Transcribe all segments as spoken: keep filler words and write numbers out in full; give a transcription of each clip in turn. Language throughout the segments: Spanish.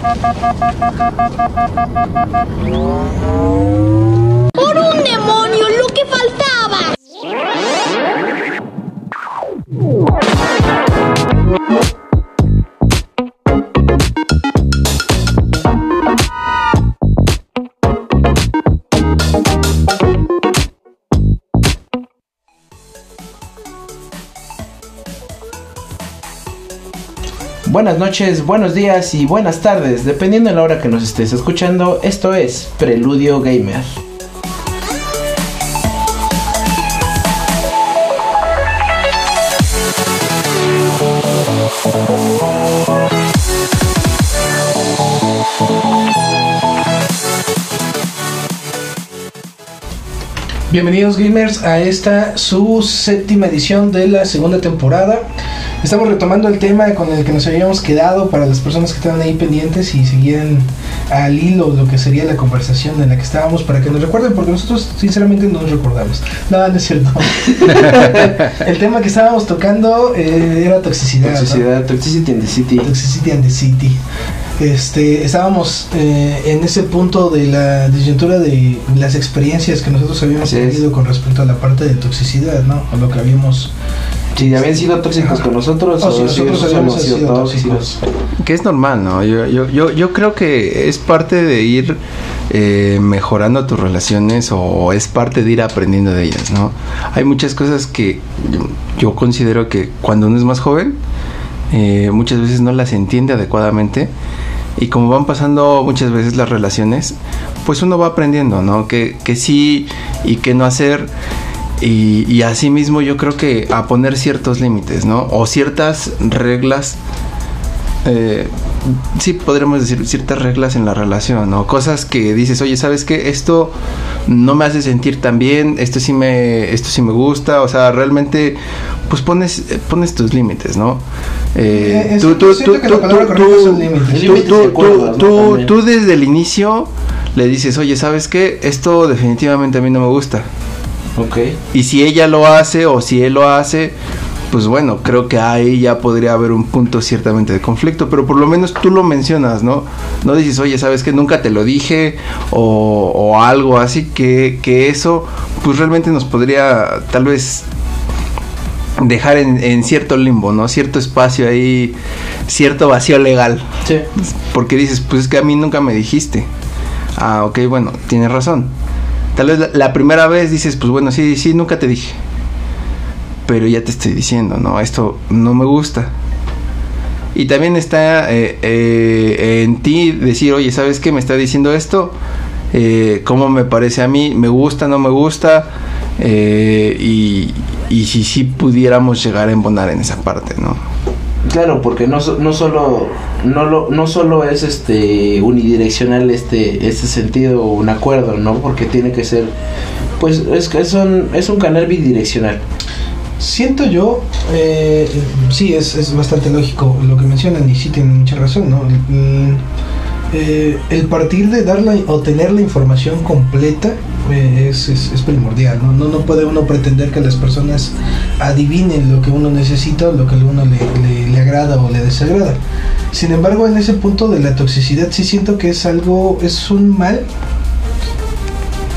¡Por un demonio, lo que faltaba! Buenas noches, buenos días y buenas tardes, dependiendo de la hora que nos estés escuchando, esto es Preludio Gamer. Bienvenidos gamers a esta su séptima edición de la segunda temporada. Estamos retomando el tema con el que nos habíamos quedado para las personas que estaban ahí pendientes y seguían al hilo lo que sería la conversación en la que estábamos, para que nos recuerden, porque nosotros sinceramente no nos recordamos. No, no es cierto. El tema que estábamos tocando eh, era toxicidad. Toxicidad, ¿no? Toxicity in the City. Toxicity in the City. Este, estábamos eh, en ese punto de la disyuntura de las experiencias que nosotros habíamos tenido con respecto a la parte de toxicidad, ¿no? O lo que habíamos... Si habían sido tóxicos con nosotros, o si nosotros habíamos sido tóxicos. Que es normal, ¿no? Yo, yo, yo, yo creo que es parte de ir eh, mejorando tus relaciones, o es parte de ir aprendiendo de ellas, ¿no? Hay muchas cosas que yo, yo considero que cuando uno es más joven, eh, muchas veces no las entiende adecuadamente. Y como van pasando muchas veces las relaciones, pues uno va aprendiendo, ¿no? Que, que sí y que no hacer. Y, y así mismo yo creo que a poner ciertos límites, ¿no? O ciertas reglas, eh, sí podríamos decir ciertas reglas en la relación, ¿no? Cosas que dices, oye, ¿sabes qué? Esto no me hace sentir tan bien, esto sí me, esto sí me gusta, o sea, realmente, pues pones, pones tus límites, ¿no? Eh, tú, tú, tú, tú, tú, tú, tú desde el inicio le dices, oye, ¿sabes qué? Esto definitivamente a mí no me gusta. Okay. Y si ella lo hace o si él lo hace, pues bueno, creo que ahí ya podría haber un punto ciertamente de conflicto, pero por lo menos tú lo mencionas, ¿no? No dices, oye, ¿sabes qué? Nunca te lo dije, o, o algo así, que, que eso pues realmente nos podría tal vez dejar en, en cierto limbo, ¿no? Cierto espacio ahí, cierto vacío legal. Sí. Porque dices, pues es que a mí nunca me dijiste. Ah, ok, bueno, tienes razón. Tal vez la, la primera vez dices, pues bueno, sí, sí, nunca te dije, pero ya te estoy diciendo, no, esto no me gusta. Y también está eh, eh, en ti decir, oye, ¿sabes qué? Me está diciendo esto, eh, ¿cómo me parece a mí? ¿Me gusta, no me gusta? Eh, y, y si sí pudiéramos llegar a embonar en esa parte, ¿no? Claro, porque no, no solo no lo, no solo es este unidireccional este este sentido o un acuerdo, ¿no? Porque tiene que ser, pues es que es un es un canal bidireccional. Siento yo, eh, sí es es bastante lógico lo que mencionan y sí tienen mucha razón, ¿no? El, eh, el partir de darla o tener la información completa eh, es, es es primordial, ¿no? No no puede uno pretender que las personas adivinen lo que uno necesita o lo que uno le, le agrada o le desagrada. Sin embargo, en ese punto de la toxicidad sí siento que es algo, es un mal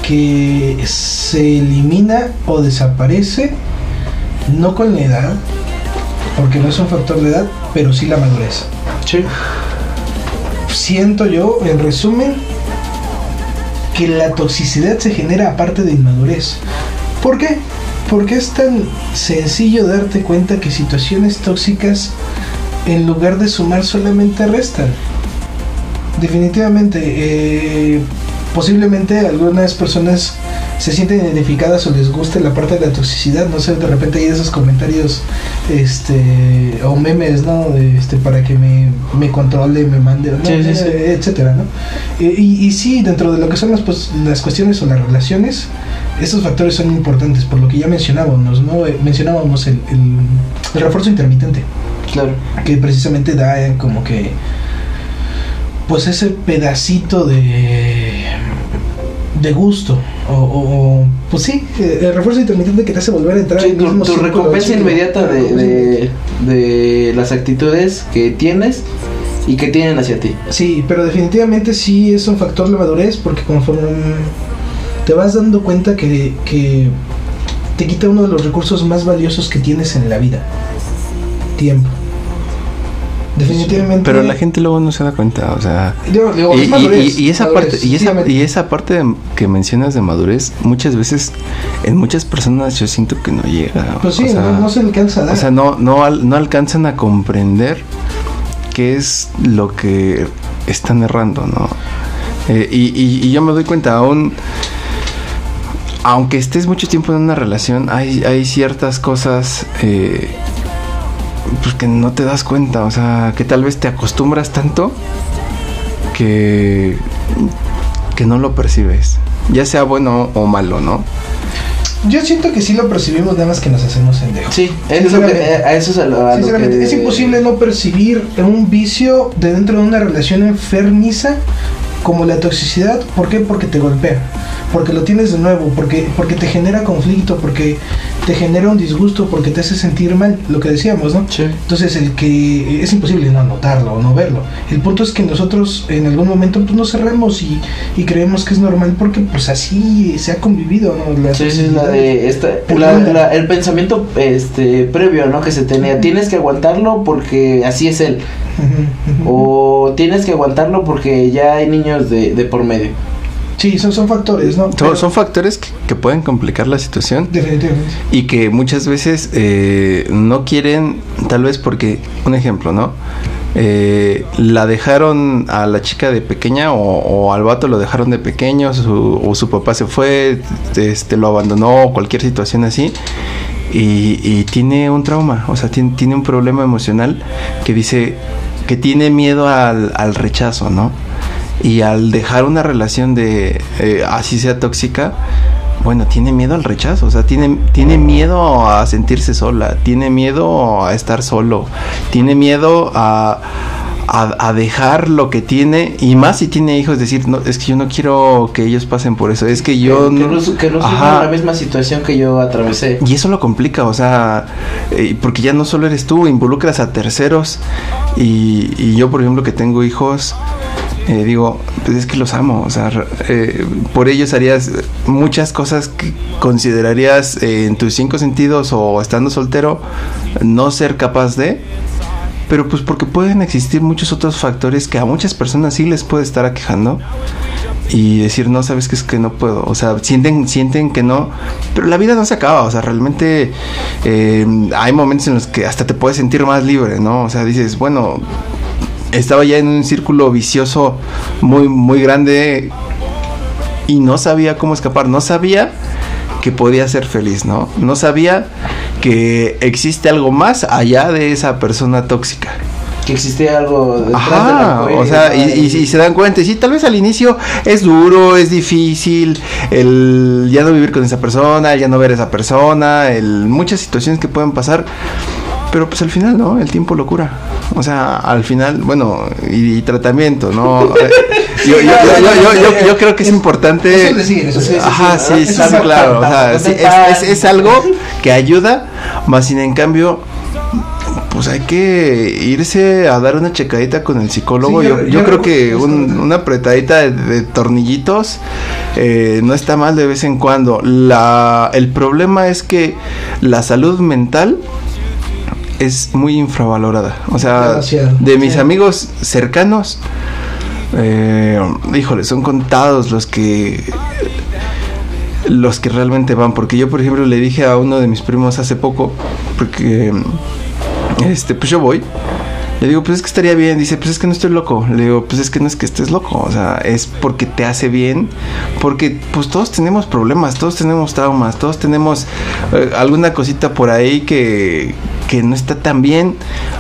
que se elimina o desaparece no con la edad, porque no es un factor de edad, pero sí la madurez. Sí. Siento yo, en resumen, que la toxicidad se genera aparte de inmadurez. ¿Por qué? Porque es tan sencillo darte cuenta que situaciones tóxicas, en lugar de sumar, solamente restan. Definitivamente, eh, posiblemente algunas personas se sienten identificadas o les gusta la parte de la toxicidad. No sé, de repente hay esos comentarios este o memes, ¿no? este para que me, me controle, me mande, ¿no? Sí, sí, sí. Etcétera, ¿no? Eh, y, y sí, dentro de lo que son las, pues, las cuestiones o las relaciones, estos factores son importantes, por lo que ya mencionábamos, ¿no? Eh, mencionábamos el, el, el refuerzo intermitente. Claro. Que precisamente da eh, como que, pues ese pedacito de, de gusto, o, o, o pues sí, el refuerzo intermitente que te hace volver a entrar. Sí, en tu, tu recompensa inmediata de, de, de las actitudes que tienes y que tienen hacia ti. Sí, pero definitivamente sí es un factor de madurez, porque conforme te vas dando cuenta que, que te quita uno de los recursos más valiosos que tienes en la vida: tiempo. Definitivamente. Pero la gente luego no se da cuenta, o sea, yo digo, y, madurez, y, y esa madurez, parte y esa, y esa parte de, que mencionas de madurez, muchas veces en muchas personas yo siento que no llega. Pues sí, o sea, no, no se alcanza a dar. O sea, no, no, no alcanzan a comprender qué es lo que están errando, ¿no? Eh, y, y, y yo me doy cuenta aún. Aunque estés mucho tiempo en una relación, hay, hay ciertas cosas eh, pues que no te das cuenta, o sea, que tal vez te acostumbras tanto que, que no lo percibes, ya sea bueno o malo, ¿no? Yo siento que sí lo percibimos, nada más que nos hacemos endejos. Sí, eso que, a eso se lo, a sinceramente, lo que... es imposible no percibir un vicio de dentro de una relación enfermiza como la toxicidad. ¿Por qué? Porque te golpea, porque lo tienes de nuevo, porque, porque te genera conflicto, porque te genera un disgusto, porque te hace sentir mal, lo que decíamos, ¿no? Sí. Entonces, el que es imposible no notarlo o no verlo. El punto es que nosotros en algún momento pues, nos cerramos y, y creemos que es normal porque pues así se ha convivido, ¿no? La sí, sí, la de esta, la, la, el pensamiento este previo, ¿no? Que se tenía, tienes que aguantarlo porque así es él, uh-huh, uh-huh. O tienes que aguantarlo porque ya hay niños de, de por medio. Sí, son, son factores, ¿no? Son, son factores que, que pueden complicar la situación. Definitivamente. Y que muchas veces eh, no quieren, tal vez porque, un ejemplo, ¿no? Eh, la dejaron a la chica de pequeña o, o al vato lo dejaron de pequeño, su, o su papá se fue, este, lo abandonó, cualquier situación así. Y, y tiene un trauma, o sea, tiene, tiene un problema emocional que dice que tiene miedo al, al rechazo, ¿no? Y al dejar una relación de eh, así sea tóxica, bueno, tiene miedo al rechazo, o sea, tiene, tiene miedo a sentirse sola, tiene miedo a estar solo, tiene miedo a, a, a dejar lo que tiene, y más si tiene hijos, decir, no, es que yo no quiero que ellos pasen por eso, es que yo... Que, que no, que no sea la misma situación que yo atravesé. Y eso lo complica, o sea, eh, porque ya no solo eres tú, involucras a terceros, y, y yo, por ejemplo, que tengo hijos... Eh, digo, pues es que los amo, o sea, eh, por ellos harías muchas cosas que considerarías eh, en tus cinco sentidos o estando soltero no ser capaz de, pero pues porque pueden existir muchos otros factores que a muchas personas sí les puede estar aquejando y decir, no, sabes que es que no puedo, o sea, sienten, sienten que no, pero la vida no se acaba, o sea, realmente eh, hay momentos en los que hasta te puedes sentir más libre, ¿no? O sea, dices, bueno... Estaba ya en un círculo vicioso muy, muy grande y no sabía cómo escapar. No sabía que podía ser feliz, ¿no? No sabía que existe algo más allá de esa persona tóxica. Que existe algo detrás. Ajá, de la o sea, y, y, y se dan cuenta. Y sí, tal vez al inicio es duro, es difícil, el ya no vivir con esa persona, el ya no ver a esa persona, el muchas situaciones que pueden pasar. Pero pues al final, ¿no? El tiempo lo cura. O sea, al final, bueno, y, y tratamiento, ¿no? Yo, yo, yo, yo, yo, yo creo que es importante... Eso decir, eso decir, ajá, sí, ¿no? Sí, sí, claro. O sea, sí, es, es, es algo que ayuda, más sin en cambio... Pues hay que irse a dar una checadita con el psicólogo. Sí, yo, yo, yo, yo creo que un, una apretadita de, de tornillitos eh, no está mal de vez en cuando. La, el problema es que la salud mental... es muy infravalorada, o sea, demasiado, de demasiado. Mis amigos cercanos, eh, híjole, son contados los que los que realmente van, porque yo por ejemplo le dije a uno de mis primos hace poco, porque este, pues yo voy, le digo, pues es que estaría bien, dice, pues es que no estoy loco, le digo, pues es que no es que estés loco, o sea, es porque te hace bien, porque pues todos tenemos problemas, todos tenemos traumas, todos tenemos eh, alguna cosita por ahí que que no está tan bien,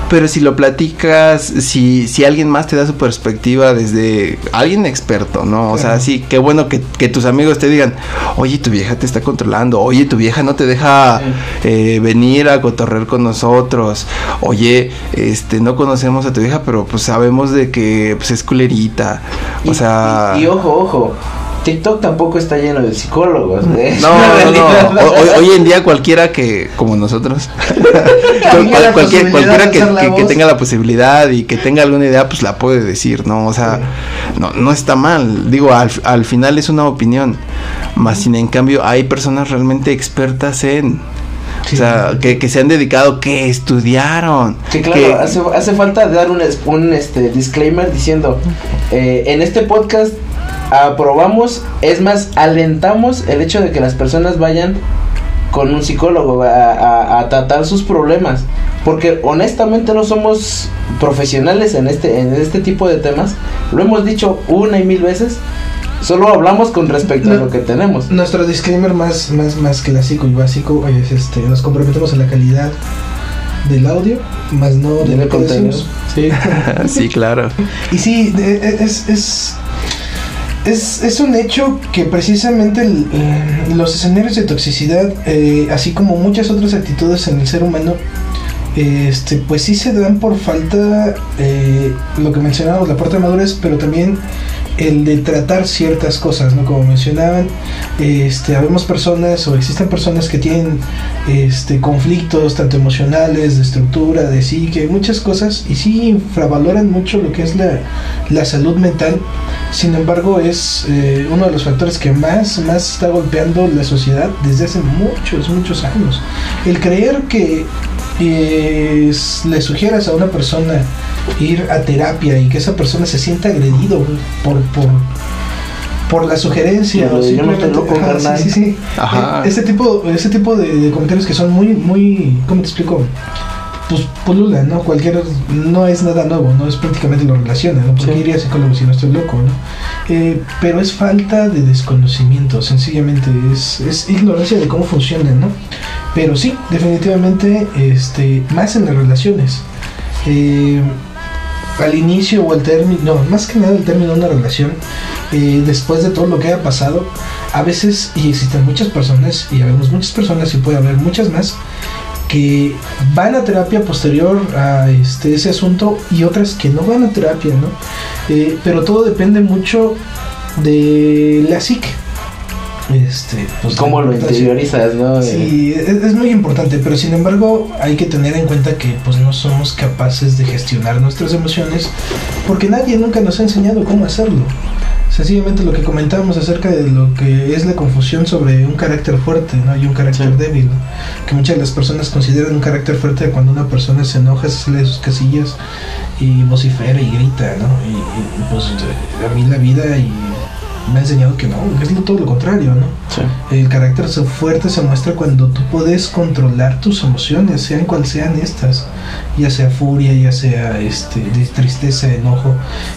pero si lo platicas, si si alguien más te da su perspectiva desde alguien experto, ¿no? O sea, sí, qué bueno que, que tus amigos te digan, oye, tu vieja te está controlando, oye, tu vieja no te deja eh, venir a cotorrear con nosotros, oye, este, no conocemos a tu vieja, pero pues sabemos de que pues, es culerita, o y, sea... Y, y ojo, ojo, TikTok tampoco está lleno de psicólogos. ¿Eh? No, no, no. O, hoy en día cualquiera que, como nosotros, cual, cualquier, cualquiera que, que, que tenga la posibilidad y que tenga alguna idea, pues la puede decir, ¿no? O sea, no, no está mal. Digo, al, al final es una opinión. Más sin en cambio, hay personas realmente expertas en... Sí. O sea, que, que se han dedicado, que estudiaron. Sí, claro, que... hace, hace falta dar un, un este, disclaimer diciendo, eh, en este podcast aprobamos, es más, alentamos el hecho de que las personas vayan con un psicólogo a, a, a tratar sus problemas, porque honestamente no somos profesionales en este, en este tipo de temas, lo hemos dicho una y mil veces. Solo hablamos con respecto no, a lo que tenemos. Nuestro disclaimer más, más, más clásico y básico es este, nos comprometemos a la calidad del audio, más no del de contenido. Sí, sí, claro. Y sí, es, es, es, es un hecho que precisamente el, los escenarios de toxicidad, eh, así como muchas otras actitudes en el ser humano, este, pues sí se dan por falta, eh, lo que mencionábamos, la parte de madurez, pero también el de tratar ciertas cosas, ¿no? Como mencionaban, este, habemos personas o existen personas que tienen este, conflictos tanto emocionales, de estructura, de psique, muchas cosas, y sí infravaloran mucho lo que es la, la salud mental. Sin embargo, es eh, uno de los factores que más, más está golpeando la sociedad desde hace muchos, muchos años. El creer que eh, le sugieras a una persona ir a terapia y que esa persona se sienta agredido por por, por la sugerencia, o simplemente, ajá, sí, sí, sí. Ajá. Este tipo, este tipo de, de comentarios que son muy, muy, ¿cómo te explico? Pues pulula, ¿no? Cualquiera, no es nada nuevo, no es prácticamente lo relaciona, ¿no? Porque sí. Iría a psicólogo si no estoy loco, ¿no? Eh, pero es falta de desconocimiento, sencillamente, es, es ignorancia de cómo funciona, ¿no? Pero sí, definitivamente, este, más en las relaciones. Eh, al inicio o al término, no, más que nada al término de una relación, eh, después de todo lo que haya pasado, a veces, y existen muchas personas, y habemos muchas personas, y puede haber muchas más, que van a terapia posterior a este, ese asunto, y otras que no van a terapia, ¿no? Eh, pero todo depende mucho de la psique. Este, pues cómo lo interiorizas, ¿no? Sí, es, es muy importante, pero sin embargo hay que tener en cuenta que pues no somos capaces de gestionar nuestras emociones porque nadie nunca nos ha enseñado cómo hacerlo. Sencillamente lo que comentábamos acerca de lo que es la confusión sobre un carácter fuerte, ¿no? Y un carácter sí. débil, ¿no? Que muchas de las personas consideran un carácter fuerte cuando una persona se enoja, se sale de sus casillas y vocifera y grita, ¿no? Y, y pues a mí la vida y me ha enseñado que no, que es todo lo contrario, ¿no? Sí. El carácter fuerte se muestra cuando tú puedes controlar tus emociones, sean cual sean estas, ya sea furia, ya sea este, de tristeza, enojo,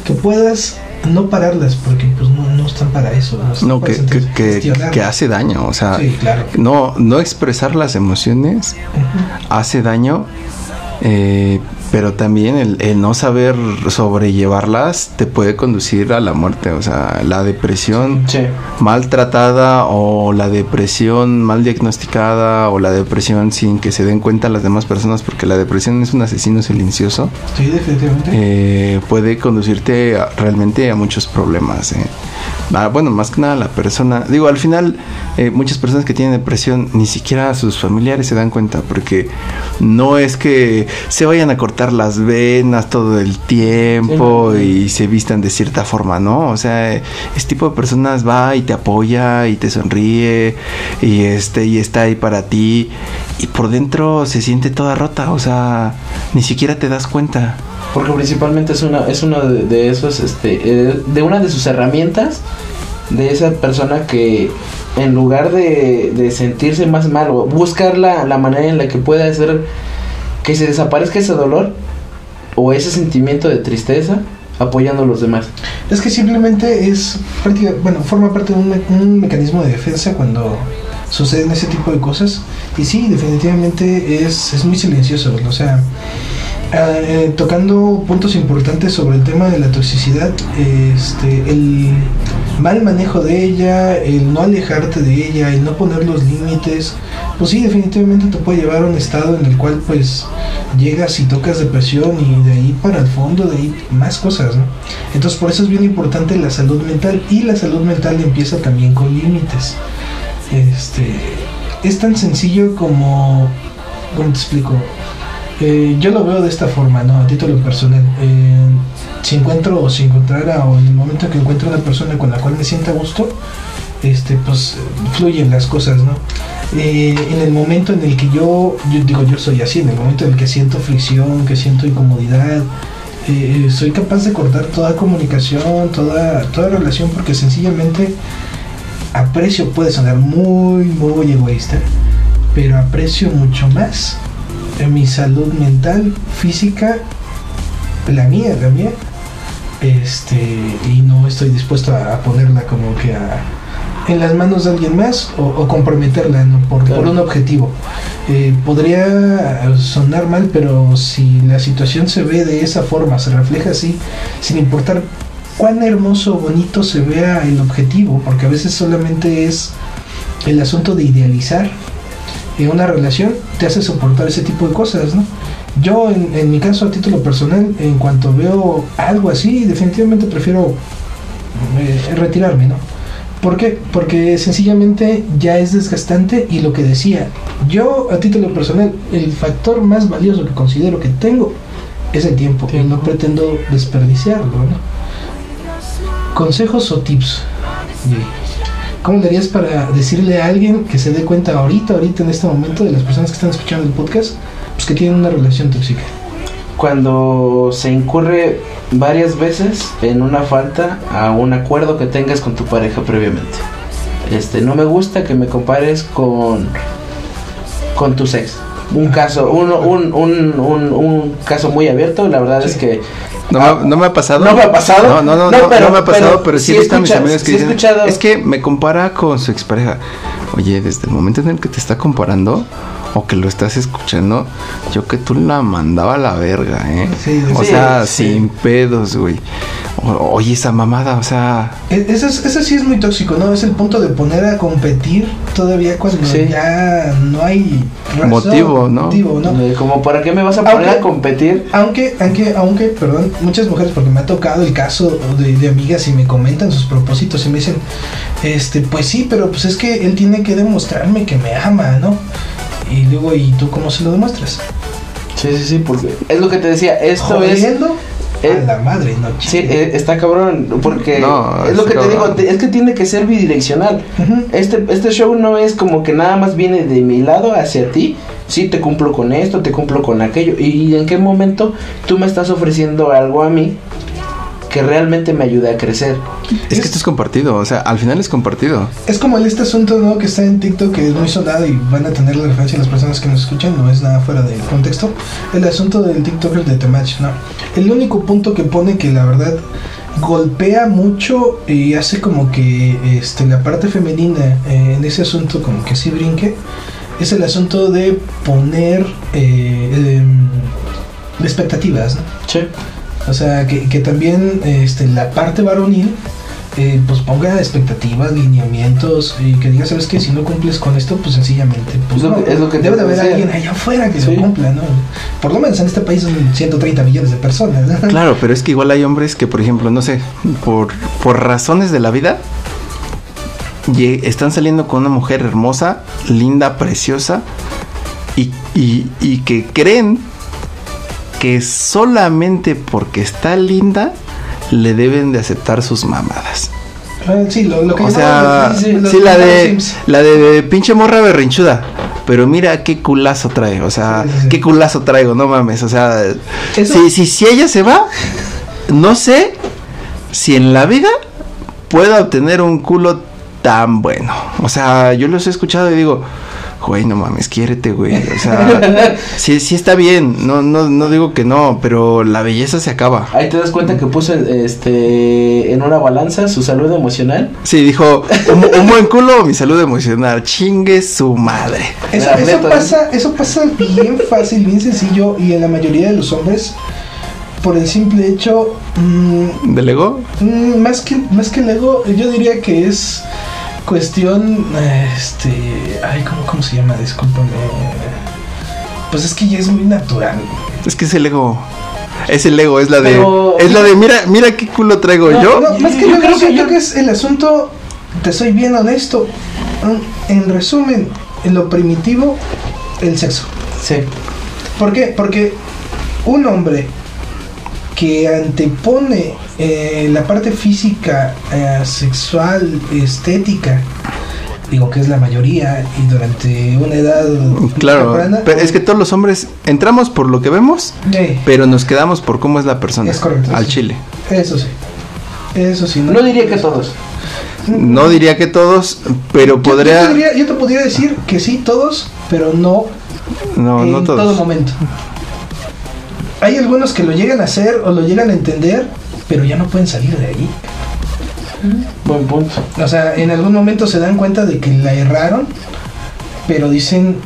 que puedas no pararlas, porque pues no, no están para eso. No, están no para que, que, que, que hace daño, o sea, sí, claro. no, no expresar las emociones uh-huh. hace daño. Eh, pero también el, el no saber sobrellevarlas te puede conducir a la muerte, o sea, la depresión sí. maltratada o la depresión mal diagnosticada o la depresión sin que se den cuenta las demás personas, porque la depresión es un asesino silencioso. Sí, definitivamente. Eh, puede conducirte a, realmente a muchos problemas. Eh. Ah, bueno, más que nada la persona, digo, al final eh, muchas personas que tienen depresión ni siquiera sus familiares se dan cuenta, porque no es que se vayan a cortar las venas todo el tiempo sí, y se vistan de cierta forma, ¿no? O sea, este tipo de personas va y te apoya y te sonríe y este y está ahí para ti, y por dentro se siente toda rota, o sea, ni siquiera te das cuenta. Porque principalmente es una es uno de, de esos este eh, de una de sus herramientas de esa persona que en lugar de, de sentirse más mal o buscar la, la manera en la que pueda hacer que se desaparezca ese dolor o ese sentimiento de tristeza apoyando a los demás. Es que simplemente es práctica, bueno, forma parte de un, me, un mecanismo de defensa cuando suceden ese tipo de cosas, y sí, definitivamente es es muy silencioso, o sea, Eh, tocando puntos importantes sobre el tema de la toxicidad, este, el mal manejo de ella, el no alejarte de ella, el no poner los límites, pues sí, definitivamente te puede llevar a un estado en el cual pues llegas y tocas depresión y de ahí para el fondo, de ahí más cosas, ¿no? Entonces por eso es bien importante la salud mental, y la salud mental empieza también con límites. Este, es tan sencillo como, ¿cómo te explico? Eh, yo lo veo de esta forma, ¿no? A título personal, eh, si encuentro o si encontrara, o en el momento que encuentro una persona con la cual me sienta a gusto, este, pues fluyen las cosas, ¿no? Eh, en el momento en el que yo, yo digo, yo soy así, en el momento en el que siento fricción, que siento incomodidad, eh, soy capaz de cortar toda comunicación, toda, toda relación, porque sencillamente aprecio, puede sonar muy, muy egoísta, pero aprecio mucho más en mi salud mental, física, la mía, la mía, este, y no estoy dispuesto a, a ponerla como que a, en las manos de alguien más, o, o comprometerla, ¿no? por, claro. por un objetivo. Eh, podría sonar mal, pero si la situación se ve de esa forma, se refleja así, sin importar cuán hermoso o bonito se vea el objetivo, porque a veces solamente es el asunto de idealizar una relación, te hace soportar ese tipo de cosas, ¿no? Yo en, en mi caso, a título personal, en cuanto veo algo así, definitivamente prefiero eh, retirarme, ¿no? ¿Por qué? Porque sencillamente ya es desgastante, y lo que decía, yo a título personal, el factor más valioso que considero que tengo es el tiempo, y no pretendo desperdiciarlo, ¿no? Consejos o tips. Yeah. ¿Cómo le harías para decirle a alguien que se dé cuenta ahorita, ahorita en este momento, de las personas que están escuchando el podcast, pues que tienen una relación tóxica? Cuando se incurre varias veces en una falta a un acuerdo que tengas con tu pareja previamente. Este, no me gusta que me compares con con tu ex. Un caso, un, un, un, un, un caso muy abierto, la verdad sí. Es que no, ah, me, no me ha pasado. No me ha pasado. No, no, no, no, pero, no me ha pasado, pero, pero sí he visto a mis amigos que sí dicen, escuchado. Es que me compara con su expareja. Oye, desde el momento en el que te está comparando o que lo estás escuchando, yo que tú la mandaba a la verga, ¿eh? Sí, o sí, sea, sí. Sin pedos, güey. Oye, esa mamada, o sea... Eso, es, eso sí es muy tóxico, ¿no? Es el punto de poner a competir todavía cuando sí. ya no hay razón, motivo, ¿no? Motivo, ¿no? Como, ¿para qué me vas a poner aunque, a competir? Aunque, aunque, aunque, perdón, muchas mujeres, porque me ha tocado el caso de, de amigas y me comentan sus propósitos y me dicen, este, pues sí, pero pues es que él tiene que demostrarme que me ama, ¿no? Y luego, ¿y tú cómo se lo demuestras? Sí, sí, sí, porque es lo que te decía, esto ¿Jodiendo? es... A la madre, no, sí, está cabrón, porque no, es, es lo que cabrón. te digo, te, es que tiene que ser bidireccional. Uh-huh. Este este show no es como que nada más viene de mi lado hacia ti, sí, te cumplo con esto, te cumplo con aquello, y en qué momento tú me estás ofreciendo algo a mí que realmente me ayude a crecer. Es, es que esto es compartido, o sea, al final es compartido. Es como este asunto, ¿no?, que está en TikTok, que es muy sonado y van a tener la referencia las personas que nos escuchan, no es nada fuera del contexto. El asunto del TikToker de Temach, ¿no? El único punto que pone que la verdad golpea mucho y hace como que este, la parte femenina eh, en ese asunto como que sí brinque, es el asunto de poner eh, eh, expectativas, ¿no? Sí. O sea, que, que también este, la parte varonil eh, pues ponga expectativas, lineamientos, y que diga, ¿sabes qué? Si no cumples con esto, pues sencillamente pues, no, es lo que debe de haber alguien allá afuera que sí. lo cumpla, ¿no? Por lo menos en este país son ciento treinta millones de personas, ¿no? Claro, pero es que igual hay hombres que, por ejemplo, no sé, por, por razones de la vida están saliendo con una mujer hermosa, linda, preciosa, y, y, y que creen que solamente porque está linda le deben de aceptar sus mamadas. Sí, lo, lo que o sea, no, sí, lo, sí, la de la de pinche morra berrinchuda, pero mira qué culazo trae, o sea, sí, sí. qué culazo traigo, no mames, o sea, si, si si ella se va, no sé si en la vida pueda obtener un culo tan bueno. O sea, yo los he escuchado y digo, güey, no mames, quiérete, güey. O sea, sí, sí está bien, no, no, no digo que no, pero la belleza se acaba. Ahí te das cuenta que puso este en una balanza su salud emocional. Sí, dijo, un, un buen culo, mi salud emocional, chingue su madre. Eso, eso pasa, eso pasa bien fácil, bien sencillo, y en la mayoría de los hombres, por el simple hecho mmm, del ego. Mmm, más que, más que el ego, yo diría que es cuestión, este, ay, ¿cómo, cómo se llama? Discúlpame. Pues es que ya es muy natural. Es que es el ego, es el ego, es la de, pero, es la de, mira, mira qué culo traigo no, yo. No, más que yo, yo creo que, que yo... yo que es el asunto, te soy bien honesto, en resumen, en lo primitivo, el sexo. Sí. ¿Por qué? Porque un hombre que antepone eh, la parte física, eh, sexual, estética, digo que es la mayoría, y durante una edad claro, temprana, pero es que todos los hombres entramos por lo que vemos, sí, pero nos quedamos por cómo es la persona. Es correcto, al sí, chile. Eso sí, eso sí. No, no diría que todos. No diría que todos, pero yo, podría... Yo te, diría, yo te podría decir que sí, todos, pero no, no en no todos. Todo momento. Hay algunos que lo llegan a hacer o lo llegan a entender, pero ya no pueden salir de ahí. Buen punto. O sea, en algún momento se dan cuenta de que la erraron, pero dicen,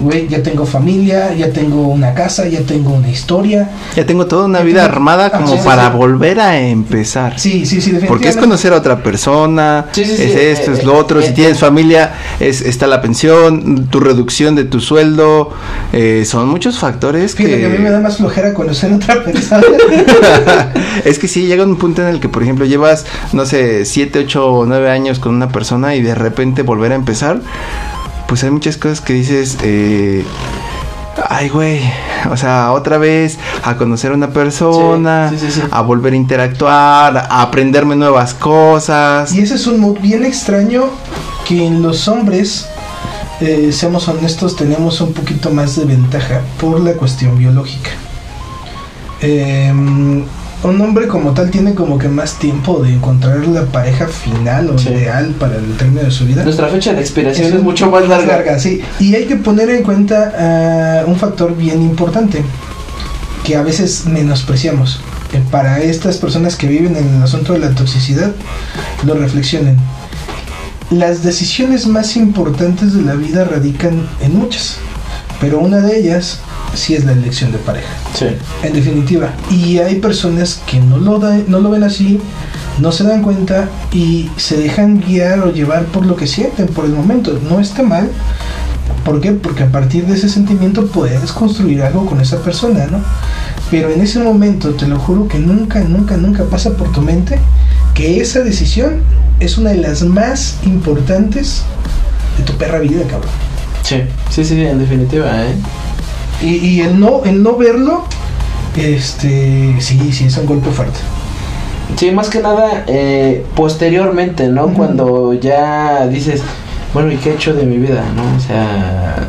güey, ya tengo familia, ya tengo una casa, ya tengo una historia. Ya tengo toda una ya vida tengo... armada como ah, sí, para sí, volver a empezar. Sí, sí, sí, definitivamente. Porque es conocer a otra persona, sí, sí, sí, es esto, eh, es lo eh, otro. Eh, si eh, tienes eh, familia, es está la pensión, tu reducción de tu sueldo. Eh, son muchos factores que... que... a mí me da más flojera conocer a otra persona. Es que sí, llega un punto en el que, por ejemplo, llevas, no sé, siete, ocho o nueve años con una persona y de repente volver a empezar... Pues hay muchas cosas que dices, eh, ay, güey, o sea, otra vez a conocer a una persona, sí, sí, sí, sí, a volver a interactuar, a aprenderme nuevas cosas. Y ese es un mood bien extraño que en los hombres, eh, seamos honestos, tenemos un poquito más de ventaja por la cuestión biológica. Eh, un hombre como tal tiene como que más tiempo de encontrar la pareja final o sí, ideal para el término de su vida. Nuestra fecha de expiración es, es mucho más larga. larga sí. Y hay que poner en cuenta uh, un factor bien importante que a veces menospreciamos. Eh, para estas personas que viven en el asunto de la toxicidad, lo reflexionen. Las decisiones más importantes de la vida radican en muchas, pero una de ellas sí es la elección de pareja. Sí. En definitiva. Y hay personas que no lo, da, no lo ven así, no se dan cuenta y se dejan guiar o llevar por lo que sienten por el momento. No está mal. ¿Por qué? Porque a partir de ese sentimiento puedes construir algo con esa persona, ¿no? Pero en ese momento, te lo juro que nunca, nunca, nunca pasa por tu mente que esa decisión es una de las más importantes de tu perra vida, cabrón. Sí, sí, sí, en definitiva, ¿eh? Y, y el no, el no verlo, este, sí, sí, es un golpe fuerte. Sí, más que nada, eh, posteriormente, ¿no? Uh-huh. Cuando ya dices, bueno, ¿y qué he hecho de mi vida, no? O sea,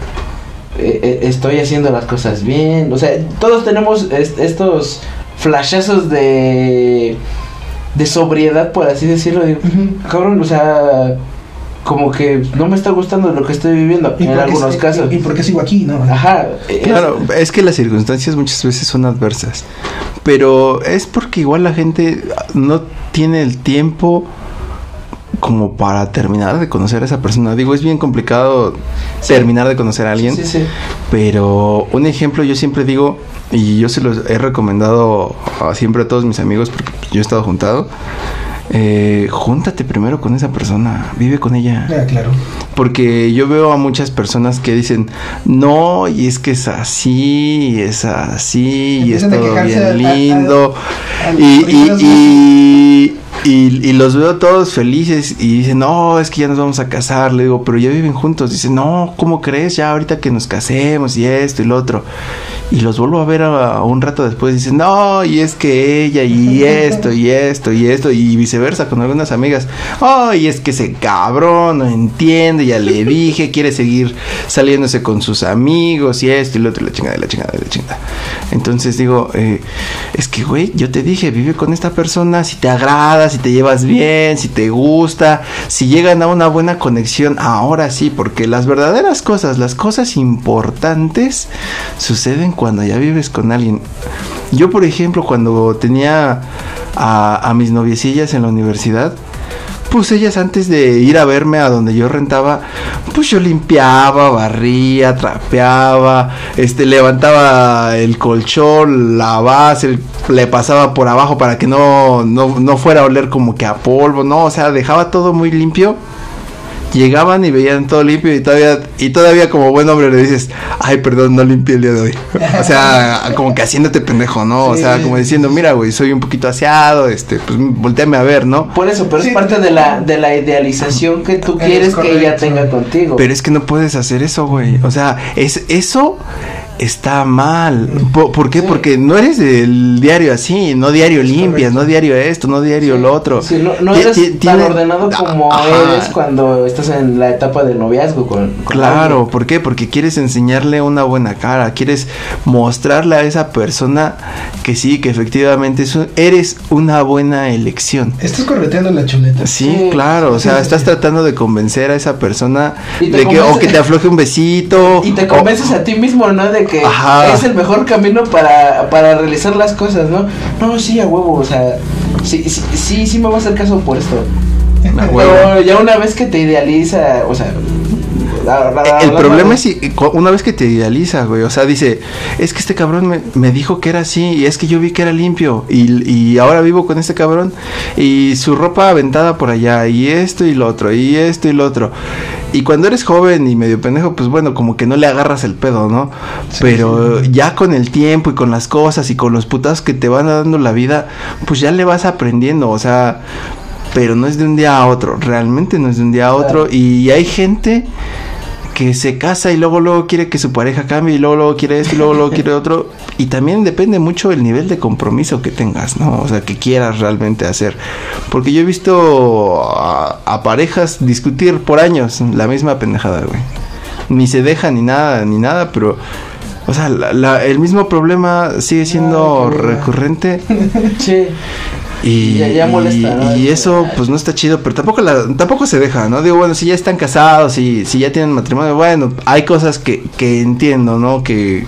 eh, estoy haciendo las cosas bien. O sea, todos tenemos est- estos flashazos de, de sobriedad, por así decirlo. Digo, uh-huh, cabrón, o sea... como que no me está gustando lo que estoy viviendo en algunos es, casos. ¿Y por qué sigo aquí, no? Ajá. Es... Claro, es que las circunstancias muchas veces son adversas, pero es porque igual la gente no tiene el tiempo como para terminar de conocer a esa persona. Digo, es bien complicado sí, terminar de conocer a alguien. Sí, sí. Pero un ejemplo yo siempre digo, y yo se los he recomendado a siempre a todos mis amigos porque yo he estado juntado. Eh, júntate primero con esa persona, vive con ella. Ah, claro. Porque yo veo a muchas personas que dicen, no, y es que es así, y es así, empiezan y es todo bien lindo. A, a, a y, y, y, y, y los veo todos felices y dicen, no, es que ya nos vamos a casar. Le digo, pero ya viven juntos. Dicen, no, ¿cómo crees? Ya ahorita que nos casemos y esto y lo otro. y los vuelvo a ver a, a un rato después y dicen, no, y es que ella, y esto, y esto, y esto, y viceversa con algunas amigas. Oh, y es que ese cabrón no entiende, ya le dije, quiere seguir saliéndose con sus amigos, y esto, y lo otro, y la chingada, y la chingada, y la chingada. Entonces digo, eh, es que, güey, yo te dije, vive con esta persona, si te agrada, si te llevas bien, si te gusta, si llegan a una buena conexión, ahora sí, porque las verdaderas cosas, las cosas importantes suceden cuando ya vives con alguien. Yo, por ejemplo, cuando tenía a, a mis noviecillas en la universidad, pues ellas antes de ir a verme a donde yo rentaba, pues yo limpiaba, barría, trapeaba, este, levantaba el colchón, la base, el, le pasaba por abajo para que no, no, no fuera a oler como que a polvo, no, o sea, dejaba todo muy limpio. Llegaban y veían todo limpio y todavía, y todavía como buen hombre le dices, ay, perdón, no limpié el día de hoy. O sea, como que haciéndote pendejo, ¿no? O sí, sea, como diciendo, mira, güey, soy un poquito aseado, este, pues volteame a ver, ¿no? Por eso, pero sí, es parte de la, de la idealización que tú quieres que ella tenga contigo. Pero es que no puedes hacer eso, güey. O sea, es eso... Está mal. ¿Por, ¿por qué? Sí. Porque no eres del diario así, no diario es limpias, correcto. No diario esto, no diario sí. lo otro. Sí, no, no eres t- tan tiene... ordenado como Ajá. eres cuando estás en la etapa del noviazgo. Con, con claro, alguien. ¿Por qué? Porque quieres enseñarle una buena cara, quieres mostrarle a esa persona que sí, que efectivamente es un, eres una buena elección. Estás correteando la chuleta. Sí, sí. claro, o sea, sí, estás sí. tratando de convencer a esa persona de que, o que te afloje un besito. Y te convences o, a ti mismo, ¿no? De que Ajá. es el mejor camino para, para realizar las cosas, ¿no? No, sí, a huevo, o sea, sí, sí, sí, sí me va a hacer caso por esto. Pero ya una vez que te idealiza, o sea... La, la, la, el la, problema la, es si, una vez que te idealiza, güey, o sea, dice, es que este cabrón me, me dijo que era así, y es que yo vi que era limpio, y, y ahora vivo con este cabrón, y su ropa aventada por allá, y esto y lo otro, y esto y lo otro. Y cuando eres joven y medio pendejo, pues bueno, como que no le agarras el pedo, ¿no? Sí, pero sí, sí. ya con el tiempo y con las cosas y con los putazos que te van dando la vida, pues ya le vas aprendiendo, o sea... Pero no es de un día a otro, realmente no es de un día a otro. Claro. Y hay gente que se casa y luego luego quiere que su pareja cambie, y luego luego quiere esto, y luego luego quiere otro. Y también depende mucho el nivel de compromiso que tengas, ¿no? O sea, que quieras realmente hacer. Porque yo he visto a, a parejas discutir por años la misma pendejada, güey. Ni se dejan ni nada, ni nada, pero... O sea, la, la, el mismo problema sigue siendo no, recurrente. Sí. Y, ya, ya molesta, ¿no? Y eso pues no está chido, pero tampoco la, tampoco se deja, ¿no? Digo, bueno, si ya están casados, si, si ya tienen matrimonio, bueno, hay cosas que, que entiendo, ¿no? Que,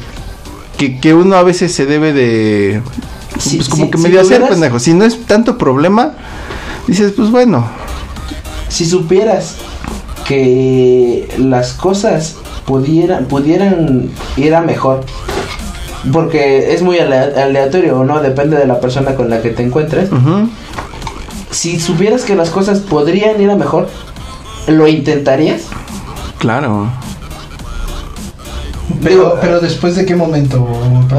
que, que uno a veces se debe de... Sí, pues como sí, que medio si hacer, hubieras... pendejo. Si no es tanto problema, dices, pues bueno. Si supieras que las cosas pudieran, pudieran ir a mejor... Porque es muy aleatorio, ¿no? Depende de la persona con la que te encuentres. Uh-huh. Si supieras que las cosas podrían ir a mejor, ¿lo intentarías? Claro. Pero, Digo, pero ¿después de qué momento?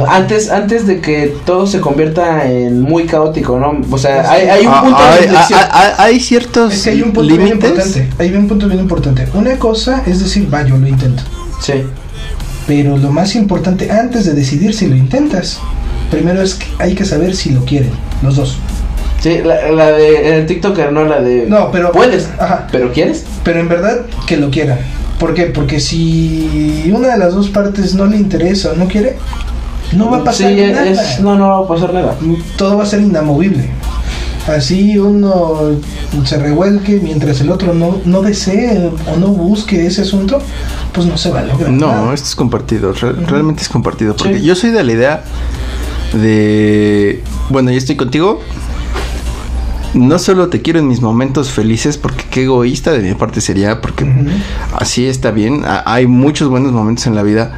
Antes, antes de que todo se convierta en muy caótico, ¿no? O sea, hay, hay un punto ah, de inflexión. Hay, hay, hay ciertos es que hay un punto límites. Bien importante. Hay un punto bien importante. Una cosa es decir, va, yo lo intento. Sí. Pero lo más importante antes de decidir si lo intentas, primero es que hay que saber si lo quieren, los dos. Sí, la, la de el TikToker, no la de... No, pero... Puedes, ajá. ¿Pero quieres? Pero en verdad que lo quieran. ¿Por qué? Porque si una de las dos partes no le interesa o no quiere, no va a pasar sí, nada. Es, no, no va a pasar nada. Todo va a ser inamovible. Así uno se revuelque mientras el otro no, no desee o no busque ese asunto, pues no se va a lograr. No, nada. Esto es compartido, re- uh-huh. realmente es compartido. Porque sí. yo soy de la idea de, bueno, yo estoy contigo, no solo te quiero en mis momentos felices, porque qué egoísta de mi parte sería, porque uh-huh. así está bien, a- hay muchos buenos momentos en la vida.